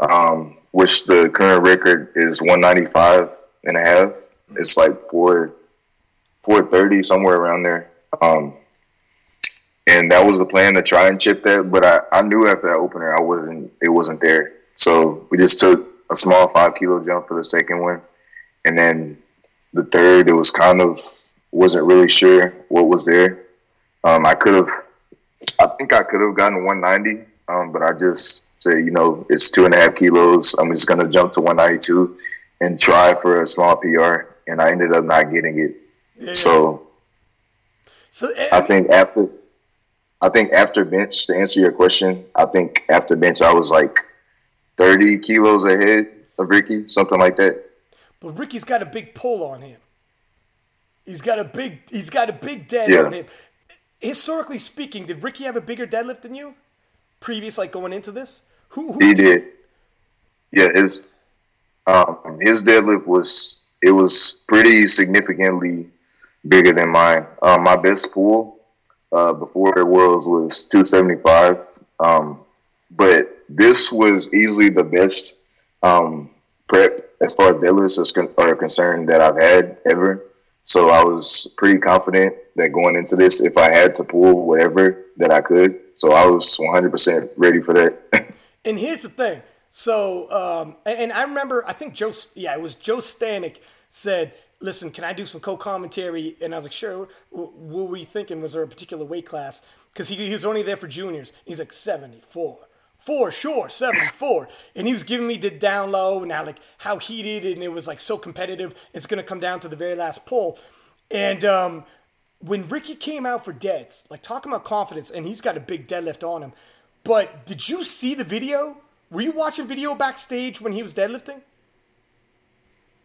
Um, which the current record is one ninety-five and a half. It's like four, four thirty, somewhere around there. Um, And that was the plan to try and chip that, but I, I knew after that opener I wasn't it wasn't there. So we just took a small five kilo jump for the second one, and then the third it was kind of wasn't really sure what was there. Um, I could have, I think I could have gotten one ninety, um, but I just said, you know, it's two and a half kilos. I'm just gonna jump to one ninety-two and try for a small P R, and I ended up not getting it. Yeah. So, so I, I mean, think after. I think after bench, to answer your question, I think after bench I was like thirty kilos ahead of Ricky, something like that. But Ricky's got a big pull on him. He's got a big he's got a big dead yeah. on him. Historically speaking, did Ricky have a bigger deadlift than you? Previous, like going into this? Who, who He did. Yeah, his um, his deadlift was it was pretty significantly bigger than mine. Um, my best pull Uh, before the Worlds was two seventy-five, um, but this was easily the best um, prep as far as deadlifts are concerned that I've had ever. So I was pretty confident that going into this, if I had to pull whatever that I could, so I was one hundred percent ready for that. And here's the thing. So, um, and I remember, I think Joe, yeah, it was Joe Stanek said, listen, can I do some co-commentary? And I was like, sure. What were you thinking? Was there a particular weight class? Because he, he was only there for juniors. He's like, seventy-four. For sure, seventy-four. And he was giving me the down low and how, like, how heated, and it was like so competitive. It's going to come down to the very last pull. And um, when Ricky came out for deads, like talking about confidence, and he's got a big deadlift on him. But did you see the video? Were you watching video backstage when he was deadlifting?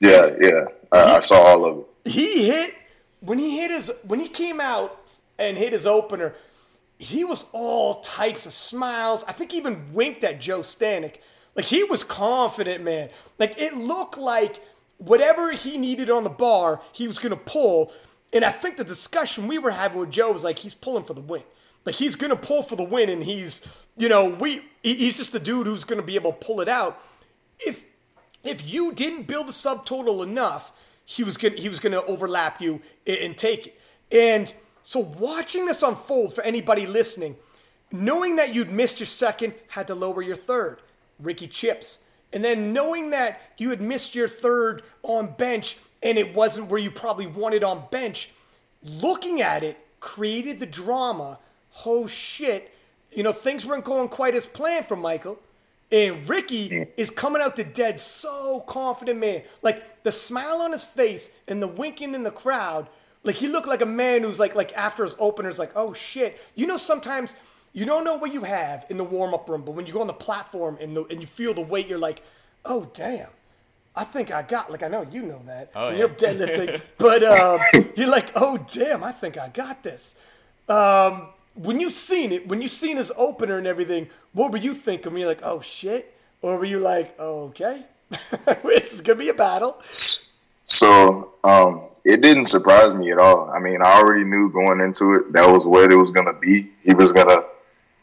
Yeah, yeah. I, he, I saw all of it. He hit when he hit his when he came out and hit his opener. He was all types of smiles. I think he even winked at Joe Stanek. Like he was confident, man. Like it looked like whatever he needed on the bar, he was gonna pull. And I think the discussion we were having with Joe was like, he's pulling for the win. Like he's gonna pull for the win, and he's you know we he's just a dude who's gonna be able to pull it out. If If you didn't build the subtotal enough, he was gonna, he was gonna overlap you and, and take it. And so watching this unfold for anybody listening, knowing that you'd missed your second, had to lower your third, Ricky chips. And then knowing that you had missed your third on bench and it wasn't where you probably wanted on bench, looking at it created the drama. Oh shit, you know, things weren't going quite as planned for Michael. And Ricky is coming out to dead so confident, man. Like, the smile on his face and the winking in the crowd, like, he looked like a man who's, like, like after his opener is like, oh, shit. You know, sometimes you don't know what you have in the warm-up room, but when you go on the platform and, the, and you feel the weight, you're like, oh, damn. I think I got, like, I know you know that. Oh, yeah. You're deadlifting. But um, you're like, oh, damn, I think I got this. Um, when you seen it, when you seen his opener and everything, what were you thinking? Were you like, oh, shit? Or were you like, okay, this is going to be a battle? So um, it didn't surprise me at all. I mean, I already knew going into it that was what it was going to be. He was going to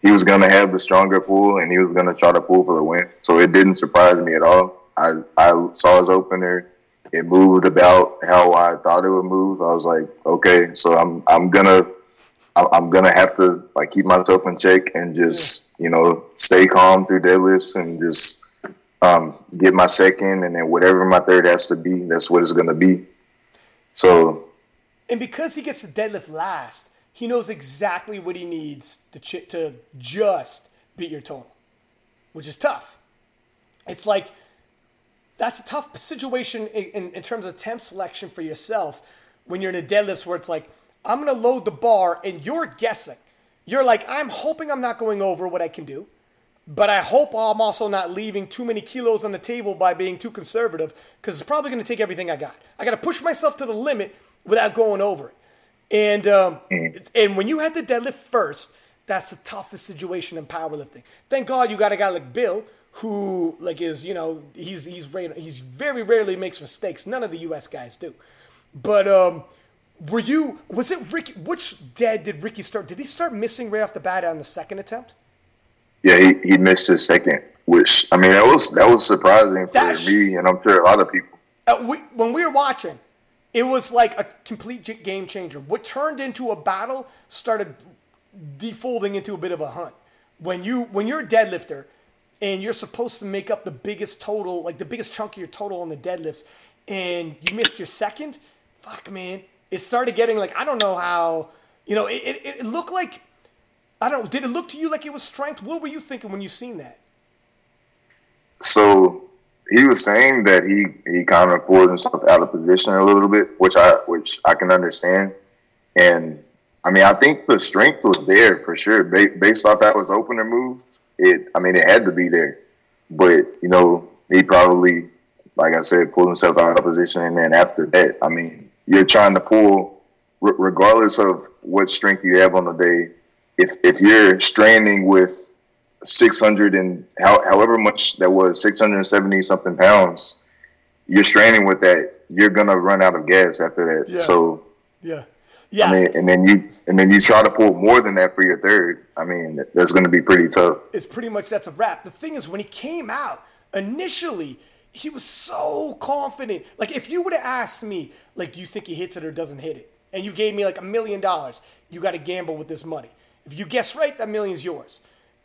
he was gonna have the stronger pull, and he was going to try to pull for the win. So it didn't surprise me at all. I, I saw his opener. It moved about how I thought it would move. I was like, okay, so I'm I'm going to I'm going to have to like keep myself in check and just, you know, stay calm through deadlifts and just um, get my second, and then whatever my third has to be, that's what it's going to be. So, and because he gets the deadlift last, he knows exactly what he needs to ch- to just beat your total, which is tough. It's like, that's a tough situation in, in terms of attempt selection for yourself when you're in a deadlift where it's like, I'm going to load the bar, and you're guessing. You're like, I'm hoping I'm not going over what I can do, but I hope I'm also not leaving too many kilos on the table by being too conservative, because it's probably going to take everything I got. I got to push myself to the limit without going over it. And um, and when you had the deadlift first, that's the toughest situation in powerlifting. Thank God you got a guy like Bill, who like is, you know, he's he's he's very rarely makes mistakes. None of the U S guys do. But um Were you, was it Ricky, which dead did Ricky start? Did he start missing right off the bat on the second attempt? Yeah, he, he missed his second, which, I mean, that was that was surprising for That's, me, and I'm sure a lot of people. Uh, we, when we were watching, it was like a complete game changer. What turned into a battle started defolding into a bit of a hunt. When, you, when you're a deadlifter and you're supposed to make up the biggest total, like the biggest chunk of your total on the deadlifts, and you missed your second, fuck, man. It started getting like, I don't know how, you know, it, it, it looked like, I don't, did it look to you like it was strength? What were you thinking when you seen that? So he was saying that he, he kind of pulled himself out of position a little bit, which I, which I can understand. And I mean, I think the strength was there for sure. Based off that was opener move, it, I mean, it had to be there, but you know, he probably, like I said, pulled himself out of position. And then after that, I mean, you're trying to pull, regardless of what strength you have on the day. If if you're straining with six hundred and how, however much that was, six hundred seventy something pounds, you're straining with that. You're gonna run out of gas after that. Yeah. So yeah, yeah. I mean, and then you and then you try to pull more than that for your third. I mean, that's gonna be pretty tough. It's pretty much that's a wrap. The thing is, when he came out initially, he was so confident. Like, if you would have asked me, like, do you think he hits it or doesn't hit it? And you gave me, like, a million dollars. You got to gamble with this money. If you guess right, that million's yours.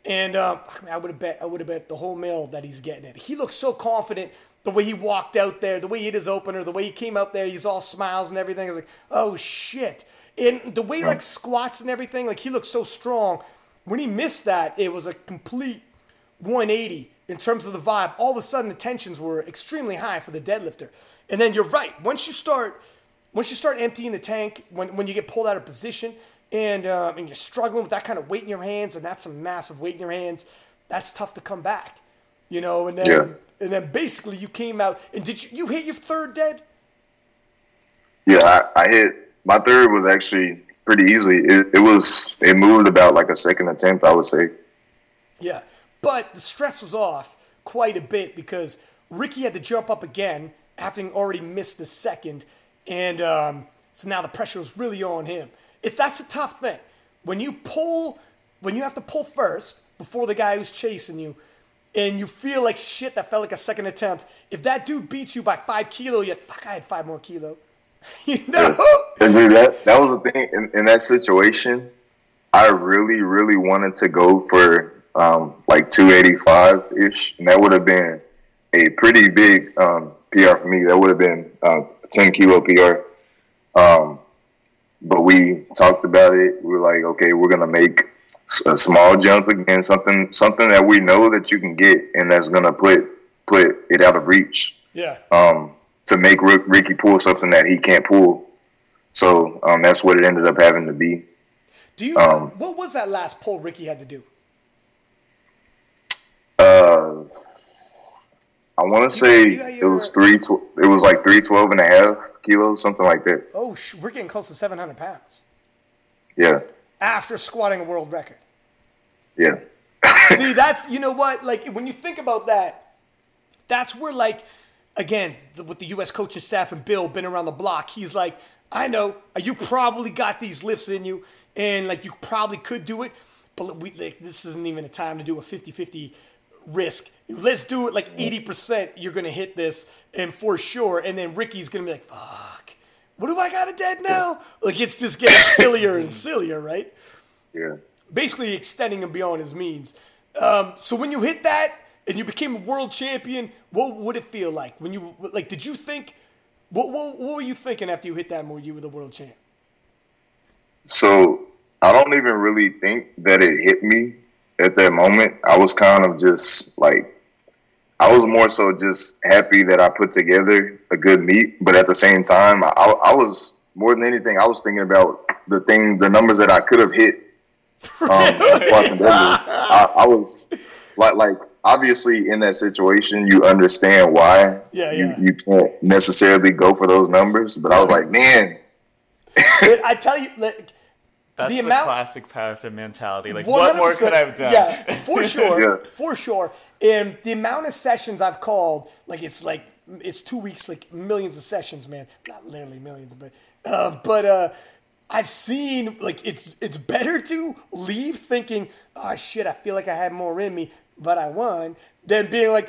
And um, I would have bet I would have bet the whole mill that he's getting it. He looked so confident the way he walked out there, the way he hit his opener, the way he came out there. He's all smiles and everything. I was like, oh, shit. And the way, like, squats and everything, like, he looked so strong. When he missed that, it was a complete one eighty. In terms of the vibe, all of a sudden the tensions were extremely high for the deadlifter. And then you're right. Once you start, once you start emptying the tank, when, when you get pulled out of position and um, and you're struggling with that kind of weight in your hands, and that's a massive weight in your hands, that's tough to come back, you know. And then yeah. and then basically you came out and did you, you hit your third dead? Yeah, I, I hit my third was actually pretty easily. It, it was it moved about like a second attempt, I would say. Yeah. But the stress was off quite a bit because Ricky had to jump up again after having already missed the second. And um, so now the pressure was really on him. If that's a tough thing. When you pull, when you have to pull first before the guy who's chasing you and you feel like shit, that felt like a second attempt. If that dude beats you by five kilo, you're like, fuck, I had five more kilo. You know? That, that was the thing. In, in that situation, I really, really wanted to go for Um, like two eighty-five-ish, and that would have been a pretty big um, P R for me. That would have been uh, a ten-kilo P R. Um, but we talked about it. We were like, okay, we're going to make a small jump again, something something that we know that you can get, and that's gonna put put it out of reach. Yeah. Um, to make Rick, Ricky pull something that he can't pull. So um, that's what it ended up having to be. Do you? Um, what was that last pull Ricky had to do? Uh, I want to say you, you, you it was three. Tw- it was like three twelve and a half kilos, something like that. Oh, we're getting close to seven hundred pounds. Yeah. After squatting a world record. Yeah. See, that's, you know what, like when you think about that, that's where, like, again, the, with the U S coaching staff and Bill been around the block, he's like, I know you probably got these lifts in you, and like you probably could do it, but we, like, this isn't even a time to do a fifty-fifty risk. Let's do it like eighty percent you're going to hit this, and for sure. And then Ricky's going to be like, fuck, what do I got to dead now? Like, it's just getting sillier and sillier, right? Yeah. Basically extending him beyond his means. Um, so when you hit that and you became a world champion, what would it feel like? When you, like, did you think, what, what, what were you thinking after you hit that and you were the world champ? So I don't even really think that it hit me at that moment. I was kind of just like, I was more so just happy that I put together a good meet. But at the same time, I, I was, more than anything, I was thinking about the thing, the numbers that I could have hit. Um, I, I was like, like obviously in that situation, you understand why yeah, yeah. You, you can't necessarily go for those numbers. But I was like, man. I tell you, like, that's the, the amount, classic powerlifting mentality. Like, what more could I have done? Yeah, for sure, yeah. for sure. And the amount of sessions I've called, like, it's like it's two weeks, like millions of sessions, man. Not literally millions, but uh, but uh, I've seen, like, it's it's better to leave thinking, oh shit, I feel like I had more in me, but I won, than being like,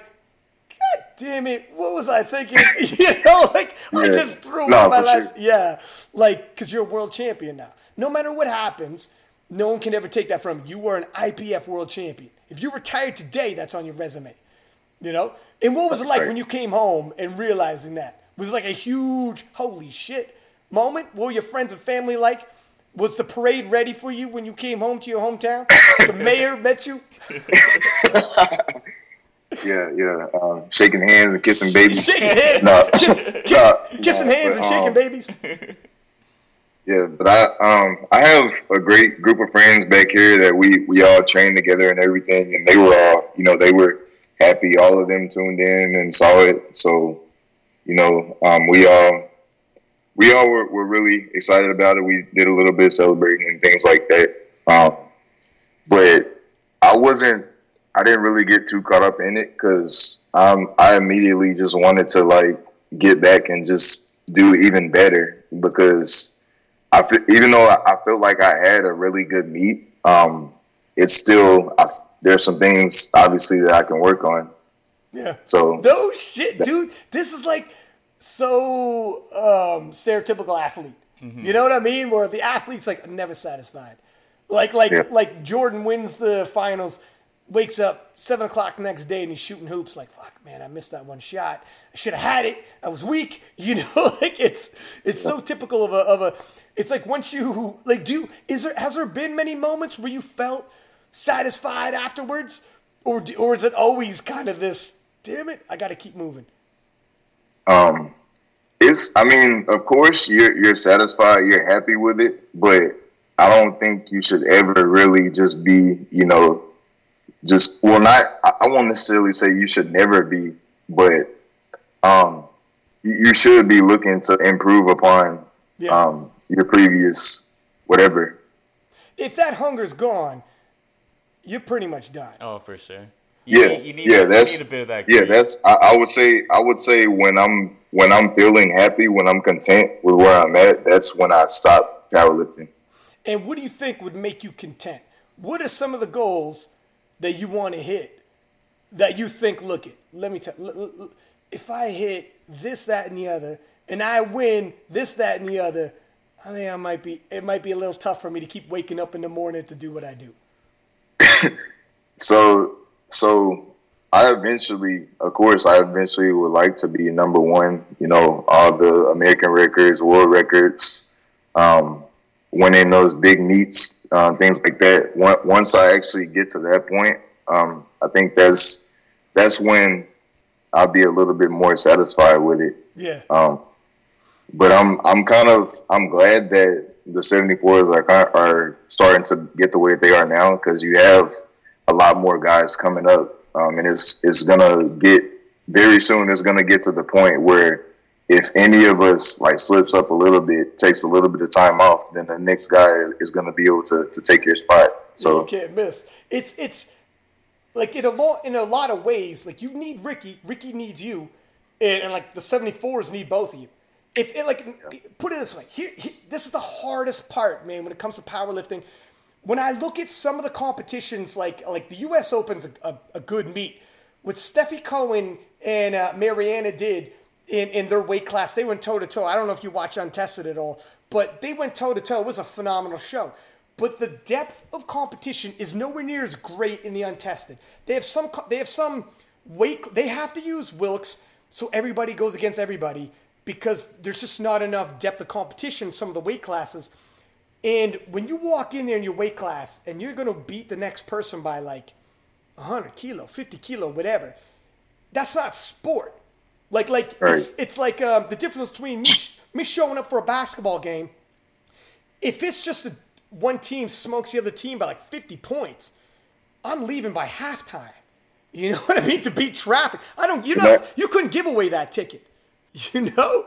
God damn it, what was I thinking? You know, like yeah. I just threw no, out my last, sure. yeah, like because you're a world champion now. No matter what happens, no one can ever take that from you. You were an I P F world champion. If you retired today, that's on your resume, you know? And what was it like right. when you came home and realizing that? Was it like a huge, holy shit moment? What were your friends and family like? Was the parade ready for you when you came home to your hometown? The mayor met you? Yeah, yeah. Um, shaking hands and kissing babies. Shaking hands. No. Kiss, kiss, no, kissing no, hands but, and shaking um, babies. Yeah, but I um I have a great group of friends back here that we, we all trained together and everything, and they were all, you know, they were happy. All of them tuned in and saw it. So, you know, um we all we all were, were really excited about it. We did a little bit of celebrating and things like that. Um, but I wasn't I didn't really get too caught up in it because um I immediately just wanted to like get back and just do even better because. I feel, even though I felt like I had a really good meet, um, it's still I, there's some things obviously that I can work on. Yeah. So no shit, that, dude. This is like so um, stereotypical athlete. Mm-hmm. You know what I mean? Where the athlete's like never satisfied. Like like yeah. like Jordan wins the finals, wakes up seven o'clock the next day and he's shooting hoops. Like fuck, man, I missed that one shot. I should have had it. I was weak. You know, like it's it's yeah. so typical of a of a. It's like once you, like, do you, is there, has there been many moments where you felt satisfied afterwards? Or do, or is it always kind of this, damn it, I got to keep moving? Um, it's, I mean, of course, you're, you're satisfied, you're happy with it, but I don't think you should ever really just be, you know, just, well, not, I won't necessarily say you should never be, but um, you should be looking to improve upon, yeah. um, your previous whatever. If that hunger's gone, you're pretty much done. Oh, for sure. You yeah, need, you need, yeah, a, that's, you need a bit of that. Career. Yeah, that's. I, I would say. I would say when I'm when I'm feeling happy, when I'm content with where I'm at, that's when I stop powerlifting. And what do you think would make you content? What are some of the goals that you want to hit? That you think, look it. Let me tell. If I hit this, that, and the other, and I win this, that, and the other. I think I might be. It might be a little tough for me to keep waking up in the morning to do what I do. so, so I eventually, of course, I eventually would like to be number one. You know, all the American records, world records, um, winning those big meets, uh, things like that. Once I actually get to that point, um, I think that's that's when I'll be a little bit more satisfied with it. Yeah. Um, but I'm I'm kind of I'm glad that the seventy-fours are kind of, are starting to get the way they are now, because you have a lot more guys coming up, um, and it's it's gonna get very soon. It's gonna get to the point where if any of us like slips up a little bit, takes a little bit of time off, then the next guy is gonna be able to, to take your spot. So you can't miss. It's it's. Like, in a, lo- in a lot of ways, like, you need Ricky. Ricky needs you. And, and like, the seventy-fours need both of you. If it, like, yeah. Put it this way. Here, here, this is the hardest part, man, when it comes to powerlifting. When I look at some of the competitions, like, like the U S Open's a, a, a good meet. What Steffi Cohen and uh, Mariana did in, in their weight class, they went toe-to-toe. I don't know if you watch Untested at all, but they went toe-to-toe. It was a phenomenal show. But the depth of competition is nowhere near as great in the Untested. They have some. They have some weight. They have to use Wilks, so everybody goes against everybody because there's just not enough depth of competition in some of the weight classes. And when you walk in there in your weight class and you're going to beat the next person by like one hundred kilo, fifty kilo, whatever, that's not sport. Like like right. it's it's like um, the difference between me, me showing up for a basketball game. If it's just a one team smokes the other team by like fifty points, I'm leaving by halftime. You know what I mean? To beat traffic. I don't, you know, you couldn't give away that ticket. You know?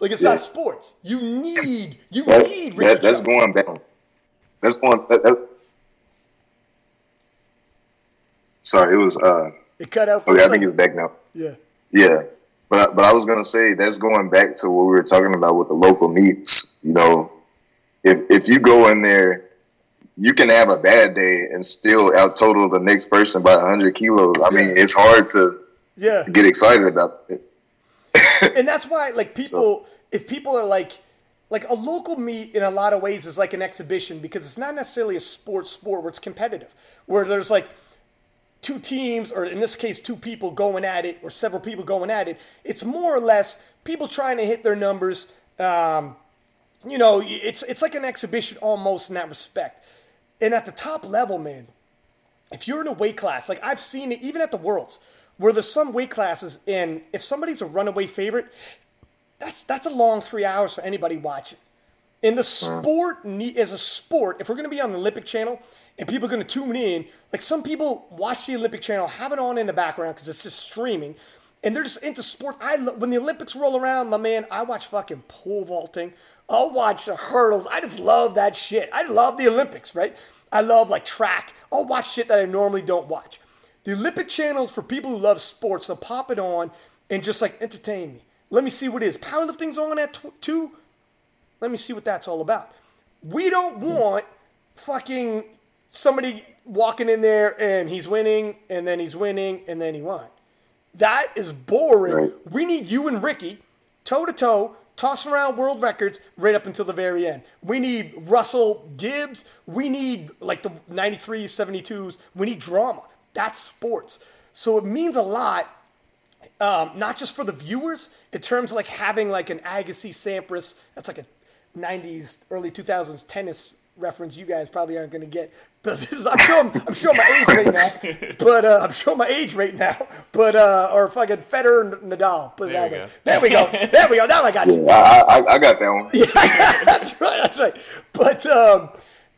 Like, it's yeah. not sports. You need, you that, need. That, that's going down. That's going, that, that. Sorry, it was, uh. It cut out. For okay, I think it's back now. Yeah. Yeah. But, but I was going to say, that's going back to what we were talking about with the local meets, you know. If if you go in there, you can have a bad day and still out-total the next person by one hundred kilos. I mean, it's hard to yeah. get excited about it. And that's why, like, people, so. if people are like, like a local meet in a lot of ways is like an exhibition, because it's not necessarily a sports sport where it's competitive, where there's like two teams, or in this case, two people going at it, or several people going at it. It's more or less people trying to hit their numbers, um, you know, it's it's like an exhibition almost in that respect. And at the top level, man, if you're in a weight class, like I've seen it even at the Worlds, where there's some weight classes, and if somebody's a runaway favorite, that's that's a long three hours for anybody watching. And the sport, as a sport, if we're going to be on the Olympic channel and people are going to tune in, like some people watch the Olympic channel, have it on in the background because it's just streaming, and they're just into sport. I When the Olympics roll around, my man, I watch fucking pole vaulting. I'll watch the hurdles. I just love that shit. I love the Olympics, right? I love, like, track. I'll watch shit that I normally don't watch. The Olympic channels for people who love sports, they'll pop it on and just, like, entertain me. Let me see what it is. Powerlifting's on at two? Let me see what that's all about. We don't want fucking somebody walking in there and he's winning and then he's winning and then he won. That is boring. Right. We need you and Ricky toe-to-toe, tossing around world records right up until the very end. We need Russell Gibbs. We need, like, the ninety-threes, seventy-twos. We need drama. That's sports. So it means a lot, um, not just for the viewers, in terms of, like, having, like, an Agassi Sampras. That's, like, a nineties, early two thousands tennis reference you guys probably aren't going to get. But this is, I'm, showing, I'm showing my age right now. But uh, I'm showing my age right now. But uh, or fucking Federer Nadal. Put it there that way. Go. There we go. There we go. Now I got you. Yeah, I, I, I got that one. Yeah, that's right. That's right. But um,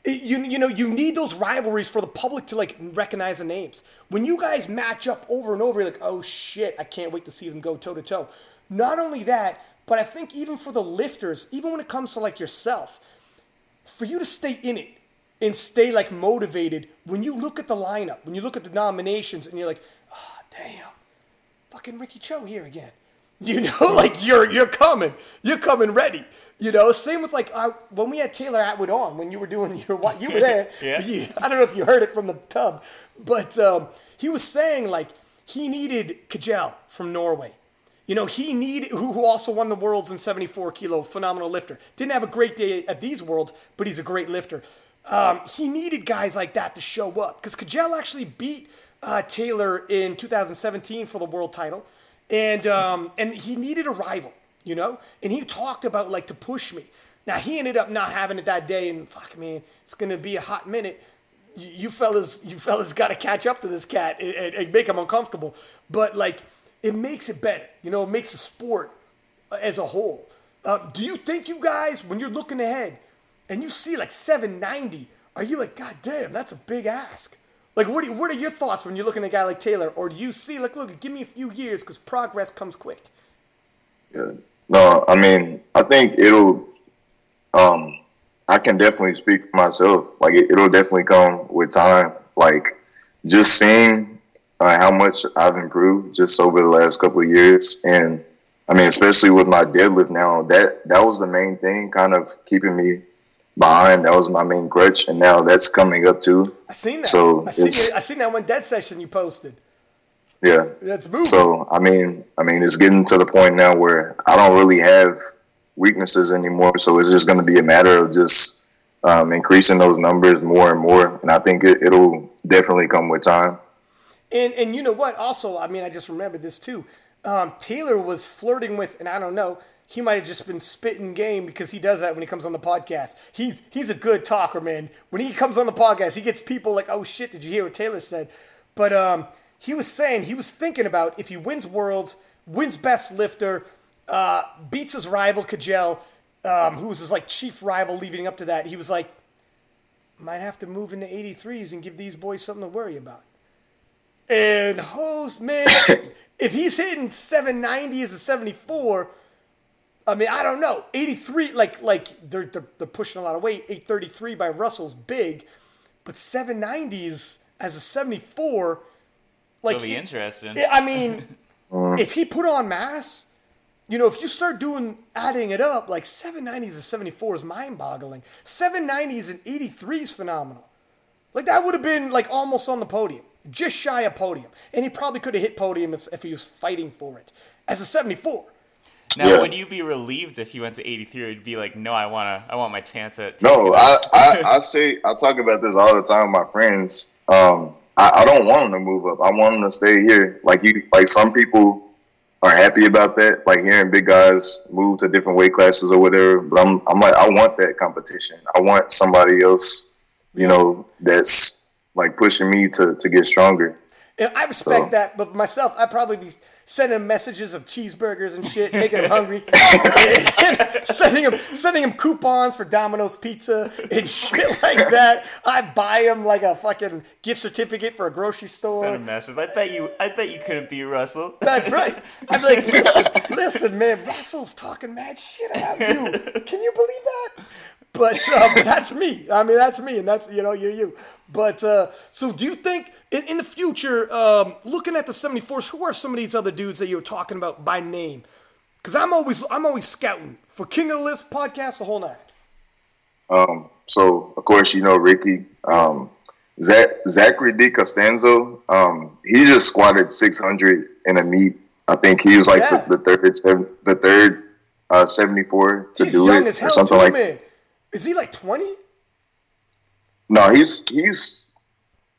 you you know you need those rivalries for the public to like recognize the names. When you guys match up over and over, you're like, oh shit, I can't wait to see them go toe to toe. Not only that, but I think even for the lifters, even when it comes to like yourself, for you to stay in it. And stay, like, motivated when you look at the lineup, when you look at the nominations, and you're like, oh, damn, fucking Ricky Cho here again. You know, like, you're you're coming. You're coming ready. You know, same with, like, uh, when we had Taylor Atwood on, when you were doing your – you were there. yeah. you, I don't know if you heard it from the tub. But um, he was saying, like, he needed Kajal from Norway. You know, he needed – who also won the Worlds in seventy-four kilo, phenomenal lifter. Didn't have a great day at these Worlds, but he's a great lifter. Um, he needed guys like that to show up because Kajal actually beat uh, Taylor in two thousand seventeen for the world title, and um, and he needed a rival, you know. And he talked about like to push me, Now, he ended up not having it that day, and fuck, man, it's going to be a hot minute. You, you fellas you fellas got to catch up to this cat and, and, and make him uncomfortable. But, like, it makes it better. You know, it makes the sport as a whole. Um, do you think you guys, when you're looking ahead and you see, like, seven ninety, are you like, God damn, that's a big ask? Like, what, do you, what are your thoughts when you're looking at a guy like Taylor? Or do you see, like, look, give me a few years because progress comes quick? Yeah. No, I mean, I think it'll um, – I can definitely speak for myself. Like, it, it'll definitely come with time. Like, just seeing uh, how much I've improved just over the last couple of years. And, I mean, especially with my deadlift now, that, that was the main thing kind of keeping me behind. That was my main crutch, and now that's coming up too. I seen that. So I, seen I seen that one dead session you posted. Yeah. That's moving. So, I mean, I mean, it's getting to the point now where I don't really have weaknesses anymore. So it's just going to be a matter of just um, increasing those numbers more and more. And I think it, it'll definitely come with time. And and you know what? Also, I mean, I just remembered this too. Um, Taylor was flirting with, and I don't know, he might have just been spitting game because he does that when he comes on the podcast. He's he's a good talker, man. When he comes on the podcast, he gets people like, oh, shit, did you hear what Taylor said? But um, he was saying he was thinking about if he wins Worlds, wins Best Lifter, uh, beats his rival Kajal, um, who was his like chief rival leading up to that. He was like, might have to move into eighty-threes and give these boys something to worry about. And host, man, if he's hitting seven ninety as a seventy-four, I mean, I don't know. eighty-three, like, like they're, they're they're pushing a lot of weight. eight thirty-three by Russell's big, but seven nineties as a seventy-four. Like, it'll be it, interesting. It, I mean, if he put on mass, you know, if you start doing adding it up, like seven nineties to seventy-four is mind-boggling. seven nineties and eighty-three is phenomenal. Like, that would have been like almost on the podium, just shy of podium, and he probably could have hit podium if if he was fighting for it as a seventy-four. Now, yeah. Would you be relieved if you went to eighty-three? It'd be like, no, I wanna, I want my chance at. No, I, I, I say, I talk about this all the time with my friends. Um, I, I don't want them to move up. I want them to stay here. Like you, like some people are happy about that, like hearing big guys move to different weight classes or whatever. But I'm, I'm like, I want that competition. I want somebody else, you yeah. know, that's like pushing me to, to get stronger. And I respect so. that, but myself, I'd probably be sending messages of cheeseburgers and shit, making them hungry, and sending them sending them coupons for Domino's Pizza and shit like that. I buy them like a fucking gift certificate for a grocery store. Send them messages. I bet you, I bet you couldn't be Russell. That's right. I'm like, listen, listen, man, Russell's talking mad shit about you. Can you believe that? But um, that's me. I mean, that's me, and that's, you know, you're you. But uh, so do you think in, in the future, um, looking at the seventy-fours, who are some of these other dudes that you were talking about by name? Because I'm always I'm always scouting for King of the Lifts podcast the whole night. Um. So, of course, you know, Ricky. Um, Zach, Zachary D. Costanzo, um, he just squatted six hundred in a meet. I think he was like yeah. the, the third, seven, the third uh, seventy-four to He's do young it as hell or something too, like that. Is he like twenty? No, he's he's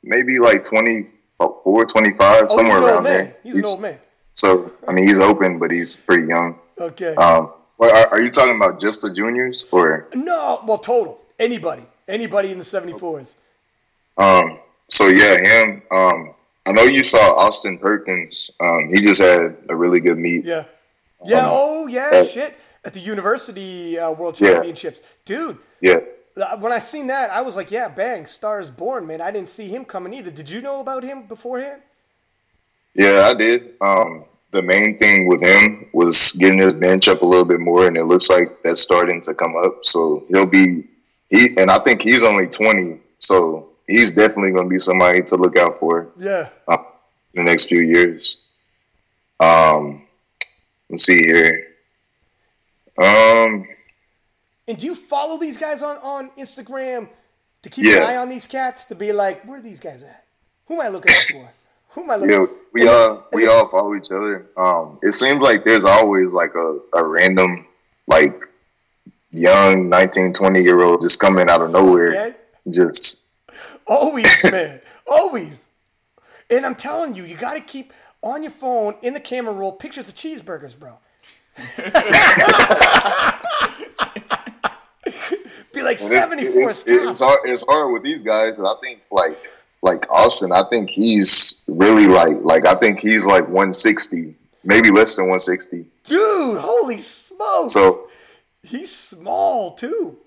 maybe like twenty-four, twenty-five, oh, somewhere around there. He's, he's an old man. So, I mean, he's open, but he's pretty young. Okay. Um, well, are, are you talking about just the juniors or? No, well, total. Anybody. Anybody in the seventy-fours. Um. So, yeah, him. Um. I know you saw Austin Perkins. Um. He just had a really good meet. Yeah. Yeah, um, oh, yeah, that, shit. At the university uh, world championships, yeah. dude. Yeah. When I seen that, I was like, "Yeah, bang, stars born, man." I didn't see him coming either. Did you know about him beforehand? Yeah, I did. Um, the main thing with him was getting his bench up a little bit more, and it looks like that's starting to come up. So he'll be he, and I think he's only twenty, so he's definitely going to be somebody to look out for. Yeah. Uh, in the next few years. Um, let's see here. Um, and do you follow these guys on, on Instagram to keep yeah. an eye on these cats to be like, where are these guys at? Who am I looking out for? Who am I looking? Yeah, we and all we all follow each other. Um, it seems like there's always like a, a random like young nineteen, twenty year old just coming out of nowhere. Okay. Just always, man, always. And I'm telling you, you got to keep on your phone in the camera roll pictures of cheeseburgers, bro. be like well, seventy-four it's, stops. It's hard, it's hard with these guys because I think like like Austin, I think he's really like like I think he's like one sixty, maybe less than one sixty. Dude, holy smokes! So he's small too.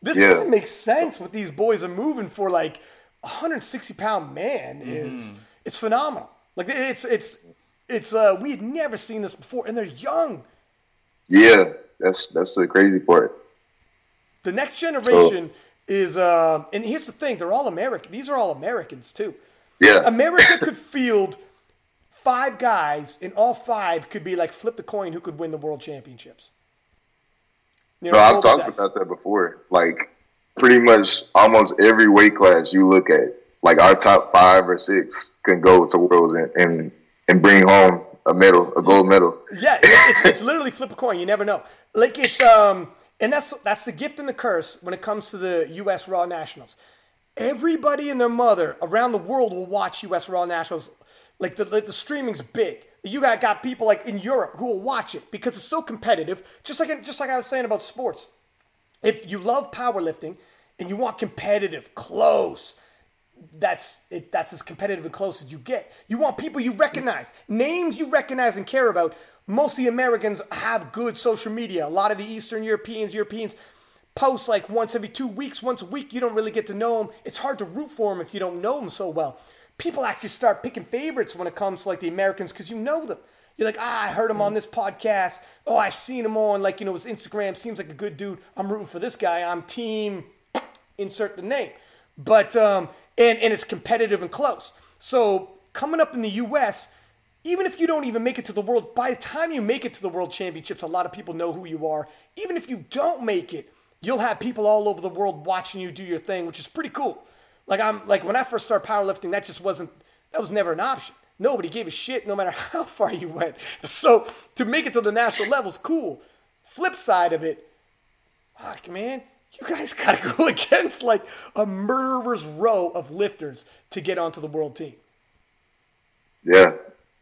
This yeah. doesn't make sense what these boys are moving for. Like one hundred sixty pound man is mm. it's phenomenal. Like it's it's it's uh we had never seen this before, and they're young. Yeah, that's that's the crazy part. The next generation so, is uh, and here's the thing, they're all American. These are all Americans too. Yeah, America could field five guys, and all five could be like flip the coin who could win the world championships. You know, no, I've talked about that before. Like, pretty much almost every weight class you look at, like our top five or six can go to worlds and and, and bring home a medal, a gold medal. Yeah, it's, it's literally flip a coin. You never know. Like it's um, and that's that's the gift and the curse when it comes to the U S Raw Nationals. Everybody and their mother around the world will watch U S Raw Nationals. Like the like the streaming's big. You got got people like in Europe who will watch it because it's so competitive. Just like just like I was saying about sports, if you love powerlifting and you want competitive, close, that's it. That's as competitive and close as you get. You want people you recognize, names you recognize and care about. Most of the Americans have good social media. A lot of the Eastern Europeans, Europeans post like once every two weeks, once a week. You don't really get to know them. It's hard to root for them if you don't know them so well. People actually start picking favorites when it comes to like the Americans because you know them. You're like, ah, I heard him on this podcast. Oh, I seen him on like, you know, his Instagram. Seems like a good dude. I'm rooting for this guy. I'm team, insert the name. But, um, and, and it's competitive and close. So coming up in the U S, even if you don't even make it to the world, by the time you make it to the world championships, a lot of people know who you are. Even if you don't make it, you'll have people all over the world watching you do your thing, which is pretty cool. Like I'm like when I first started powerlifting, that just wasn't that was never an option. Nobody gave a shit, no matter how far you went. So to make it to the national level's cool. Flip side of it, fuck man, you guys gotta go against like a murderer's row of lifters to get onto the world team. Yeah,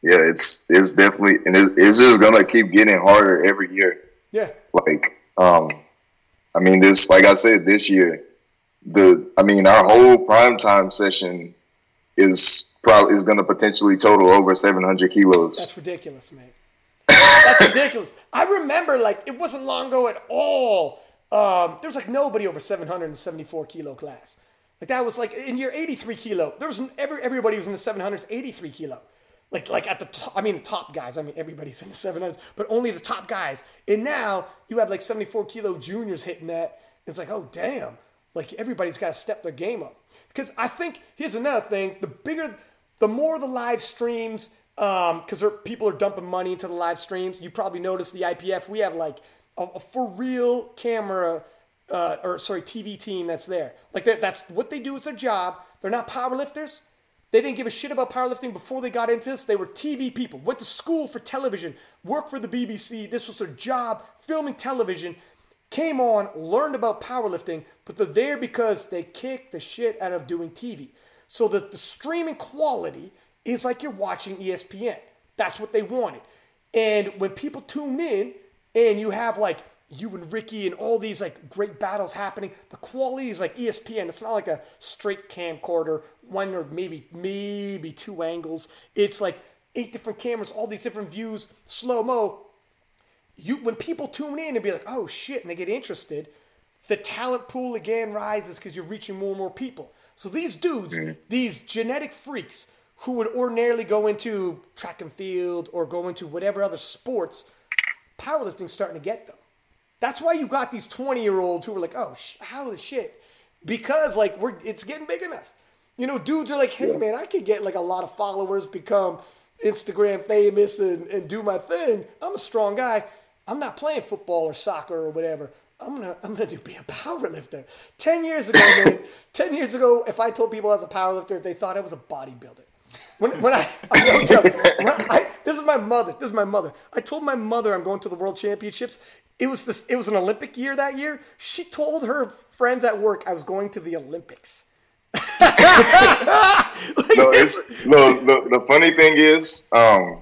yeah, it's it's definitely and it's, it's just gonna keep getting harder every year. Yeah, like um, I mean this, like I said, this year. The I mean, our whole primetime session is probably is going to potentially total over seven hundred kilos. That's ridiculous, man. That's ridiculous. I remember, like, it wasn't long ago at all. Um, there was, like, nobody over seven hundred seventy-four kilo class. Like, that was, like, in your eighty-three kilo. There was every, everybody was in the seven hundreds, eighty-three kilo. Like, like at the top, I mean, the top guys. I mean, everybody's in the seven hundreds, but only the top guys. And now you have, like, seventy-four kilo juniors hitting that. It's like, oh, damn. Like, everybody's got to step their game up. Because I think, here's another thing, the bigger, the more the live streams, because um, people are dumping money into the live streams. You probably noticed the I P F, we have like a, a for real camera, uh, or sorry, T V team that's there. Like, that's what they do is their job. They're not powerlifters. They didn't give a shit about powerlifting before they got into this. They were T V people, went to school for television, worked for the B B C. This was their job, filming television. Came on, learned about powerlifting, but they're there because they kick the shit out of doing T V. So that the streaming quality is like you're watching E S P N. That's what they wanted. And when people tune in and you have like you and Ricky and all these like great battles happening, the quality is like E S P N. It's not like a straight camcorder, one or maybe, maybe two angles. It's like eight different cameras, all these different views, slow-mo. You, when people tune in and be like, oh shit, and they get interested, the talent pool again rises because you're reaching more and more people. So these dudes, mm-hmm. these genetic freaks who would ordinarily go into track and field or go into whatever other sports, powerlifting's starting to get them. That's why you got these twenty-year-olds who were like, oh, sh- how the shit? Because like we're it's getting big enough. You know, dudes are like, hey yeah. man, I could get like a lot of followers, become Instagram famous and, and do my thing. I'm a strong guy. I'm not playing football or soccer or whatever. I'm gonna I'm gonna do, be a powerlifter. Ten years ago, man, ten years ago, if I told people I was a powerlifter, they thought I was a bodybuilder. When when I, I, them, when I this is my mother. This is my mother. I told my mother I'm going to the World Championships. It was this. It was an Olympic year that year. She told her friends at work I was going to the Olympics. like, no, it's no. The, the funny thing is um,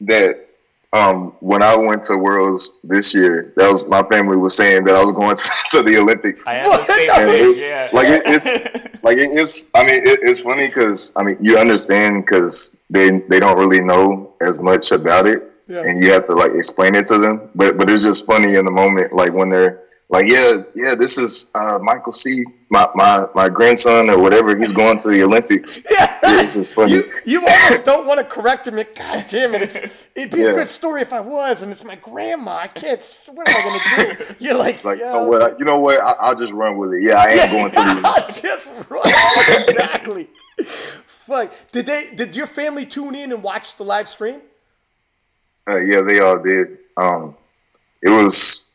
that. Um, when I went to Worlds this year, that was my family was saying that I was going to, to the Olympics. I had the same thing. Yeah. Like it, it's like it, it's. I mean, it, it's funny because I mean you understand because they they don't really know as much about it, yeah. and you have to like explain it to them. But but it's just funny in the moment, like when they're like, yeah, yeah, this is uh, Michael C., my, my my grandson or whatever. He's going to the Olympics. Yeah, yeah, it's just funny. You, you almost don't want to correct him. God damn it! It's, it'd be yeah. a good story if I was, and it's my grandma. I can't. What am I going to do? You're like, like Yo, oh, well, I, you know what? I, I'll just run with it. Yeah, I am yeah, going to the Olympics. Just run exactly. Fuck. Did they? Did your family tune in and watch the live stream? Uh, yeah, they all did. Um, it was.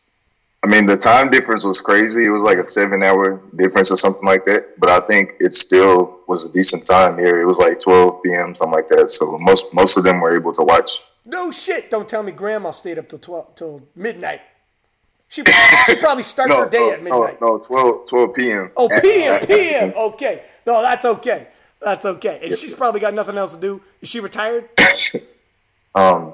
I mean, the time difference was crazy. It was like a seven-hour difference or something like that. But I think it still was a decent time here. It was like twelve p.m., something like that. So most most of them were able to watch. No shit. Don't tell me Grandma stayed up till twelve till midnight. She, she probably starts no, her day no, at midnight. No, no twelve p.m. Oh, p m, p m Okay. No, that's okay. That's okay. And yeah. she's probably got nothing else to do. Is she retired? um.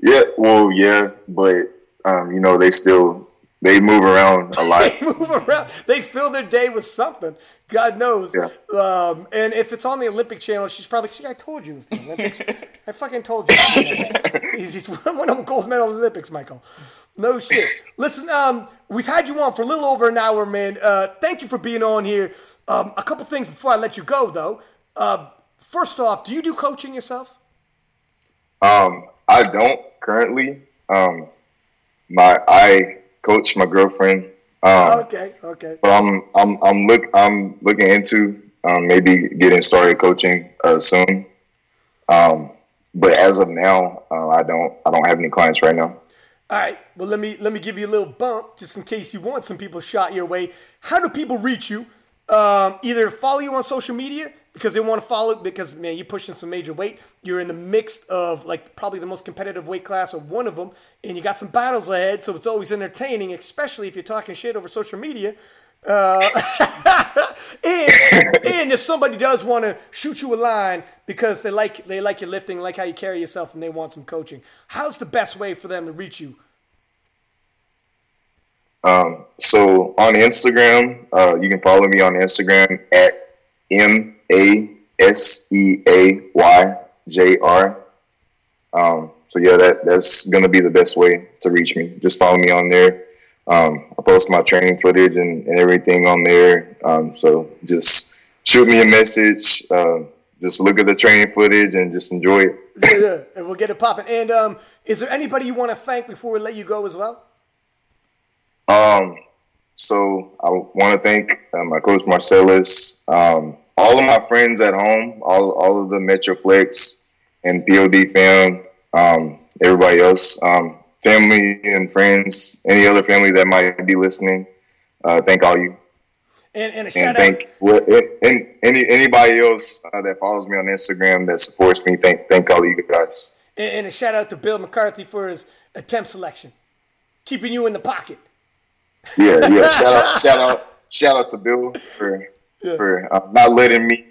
Yeah. Well, yeah. But, um, you know, they still... They move around a lot. They move around. They fill their day with something. God knows. Yeah. Um, and if it's on the Olympic channel, she's probably, see, I told you it was the Olympics. I fucking told you. he's, he's one of them gold medal Olympics, Michael. No shit. Listen, um, we've had you on for a little over an hour, man. Uh, thank you for being on here. Um, a couple things before I let you go, though. Uh, first off, do you do coaching yourself? Um, I don't currently. Um, my I... coach my girlfriend. Um, okay, okay. But I'm I'm I'm look I'm looking into um, maybe getting started coaching uh, soon. Um, but as of now, uh, I don't I don't have any clients right now. All right. Well, let me let me give you a little bump just in case you want some people shot your way. How do people reach you? Um, either follow you on social media because they want to follow because man, you're pushing some major weight. You're in the mix of like probably the most competitive weight class or one of them. And you got some battles ahead, so it's always entertaining, especially if you're talking shit over social media. Uh, and, and if somebody does want to shoot you a line because they like they like your lifting, like how you carry yourself, and they want some coaching, how's the best way for them to reach you? Um, so on Instagram, uh, you can follow me on Instagram at M A S E A Y J R. Um, So, yeah, that, that's going to be the best way to reach me. Just follow me on there. Um, I post my training footage and, and everything on there. Um, so just shoot me a message. Uh, just look at the training footage and just enjoy it. yeah, yeah, and we'll get it popping. And um, is there anybody you want to thank before we let you go as well? Um, so I want to thank uh, my coach Marcellus, um, all of my friends at home, all, all of the Metroplex and P O D fam. Um, everybody else, um, family and friends, any other family that might be listening, uh, thank all you. And, and a shout and thank, out. Well, and, and any anybody else uh, that follows me on Instagram that supports me, thank thank all you guys. And, and a shout out to Bill McCarthy for his attempt selection, keeping you in the pocket. Yeah, yeah. shout out, shout out, shout out to Bill for yeah. for uh, not letting me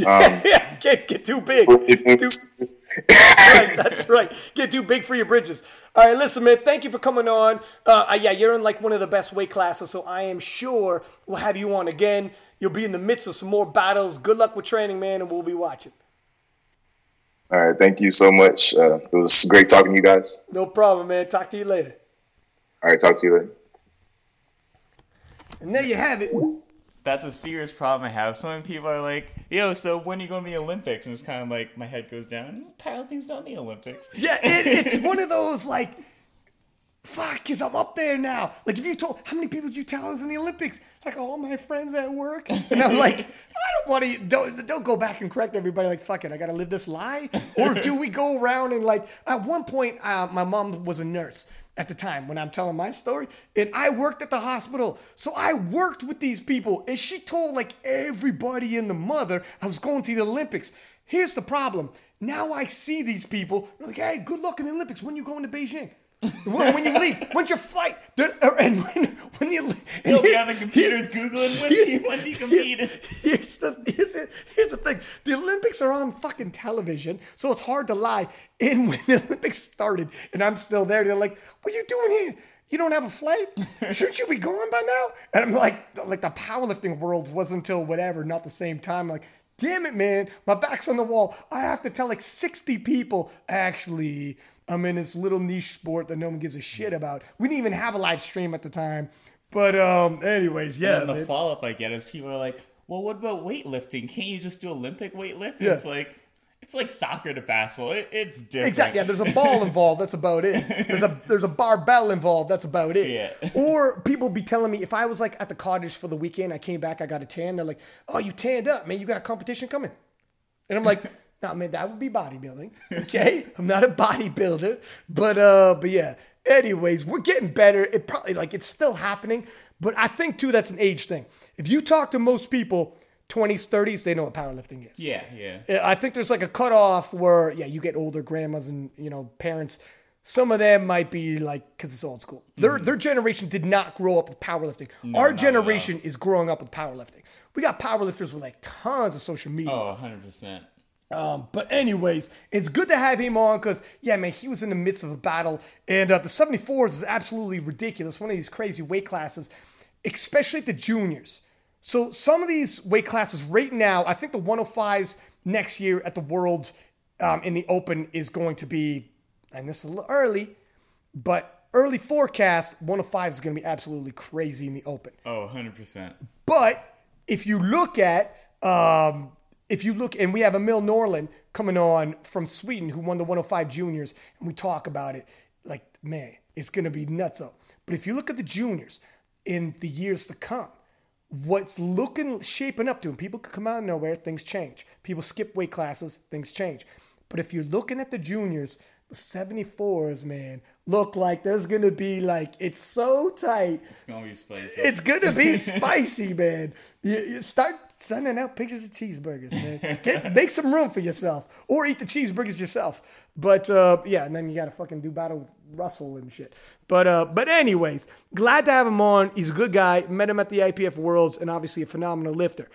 um, yeah, get get too big. Too- That's right, that's right. Get too big for your bridges. All right, listen, man, thank you for coming on. Uh, yeah, you're in like one of the best weight classes, so I am sure we'll have you on again. You'll be in the midst of some more battles. Good luck with training, man, and we'll be watching. All right, thank you so much. Uh, it was great talking to you guys. No problem, man. Talk to you later. All right, talk to you later. And there you have it. That's a serious problem I have. So many people are like, yo, so when are you going to the Olympics? And it's kind of like my head goes down. Powerlifting's not the Olympics. Yeah, it, it's one of those like, fuck, because I'm up there now. Like if you told, how many people did you tell I was in the Olympics? Like all my friends at work. And I'm like, I don't want to, don't, don't go back and correct everybody. Like, fuck it, I got to live this lie. Or do we go around and like, at one point, uh, my mom was a nurse. At the time when I'm telling my story, and I worked at the hospital. So I worked with these people, and she told like everybody and the mother I was going to the Olympics. Here's the problem. Now I see these people, they're like, hey, good luck in the Olympics. When you going to Beijing? when, when you leave, when's your flight? They're, and when, when you, he'll be on the computers Googling when's he, when's he competed. Here's, here's the here's, here's the thing. The Olympics Olympics are on fucking television, so it's hard to lie. And when the Olympics started and I'm still there, they're like, what are you doing here? You don't have a flight? Shouldn't you be gone by now? And I'm like, like the powerlifting worlds was until whatever, not the same time. I'm like, damn it, man, my back's on the wall. I have to tell like sixty people, actually, I'm in this little niche sport that no one gives a shit about. We didn't even have a live stream at the time. But um, anyways, yeah. And then the follow-up I get is people are like, well, what about weightlifting? Can't you just do Olympic weightlifting? Yeah. It's like, it's like soccer to basketball. It, it's different. Exactly. Yeah, there's a ball involved. That's about it. There's a there's a barbell involved. That's about it. Yeah. Or people be telling me, if I was like at the cottage for the weekend, I came back, I got a tan. They're like, oh, you tanned up, man. You got a competition coming. And I'm like, nah, man, that would be bodybuilding. Okay? I'm not a bodybuilder. But uh, but yeah. Anyways, we're getting better. It probably, like, it's still happening. But I think, too, that's an age thing. If you talk to most people, twenties, thirties, they know what powerlifting is. Yeah, yeah. I think there's, like, a cutoff where, yeah, you get older grandmas and, you know, parents. Some of them might be, like, because it's old school. Mm-hmm. Their their generation did not grow up with powerlifting. No, our generation is growing up with powerlifting. We got powerlifters with, like, tons of social media. Oh, one hundred percent. Um, but anyways, it's good to have him on because, yeah, man, he was in the midst of a battle. And uh, the seventy-fours is absolutely ridiculous. One of these crazy weight classes, especially the juniors. So some of these weight classes right now, I think the one oh fives next year at the Worlds um, in the Open is going to be, and this is a little early, but early forecast, one oh five is going to be absolutely crazy in the Open. Oh, one hundred percent. But if you look at... Um, If you look, and we have Emil Norland coming on from Sweden, who won the one oh five juniors, and we talk about it, like, man, it's going to be nuts up. But if you look at the juniors in the years to come, what's looking, shaping up to, and people could come out of nowhere, things change. People skip weight classes, things change. But if you're looking at the juniors, the seventy-fours, man, look like there's going to be, like, it's so tight. It's going to be spicy. It's going to be spicy, man. You, you start sending out pictures of cheeseburgers, man. Get, make some room for yourself. Or eat the cheeseburgers yourself. But, uh, yeah, and then you got to fucking do battle with Russell and shit. But, uh, but anyways, glad to have him on. He's a good guy. Met him at the I P F Worlds and obviously a phenomenal lifter.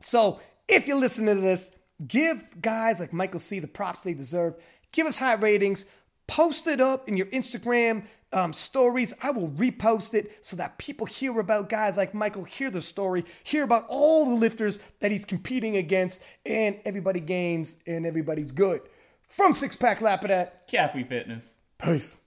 So, if you're listening to this, give guys like Michael C. the props they deserve. Give us high ratings. Post it up in your Instagram um, stories. I will repost it so that people hear about guys like Michael, hear their story, hear about all the lifters that he's competing against, and everybody gains and everybody's good. From Six Pack Lapidat, Caffey Fitness. Peace.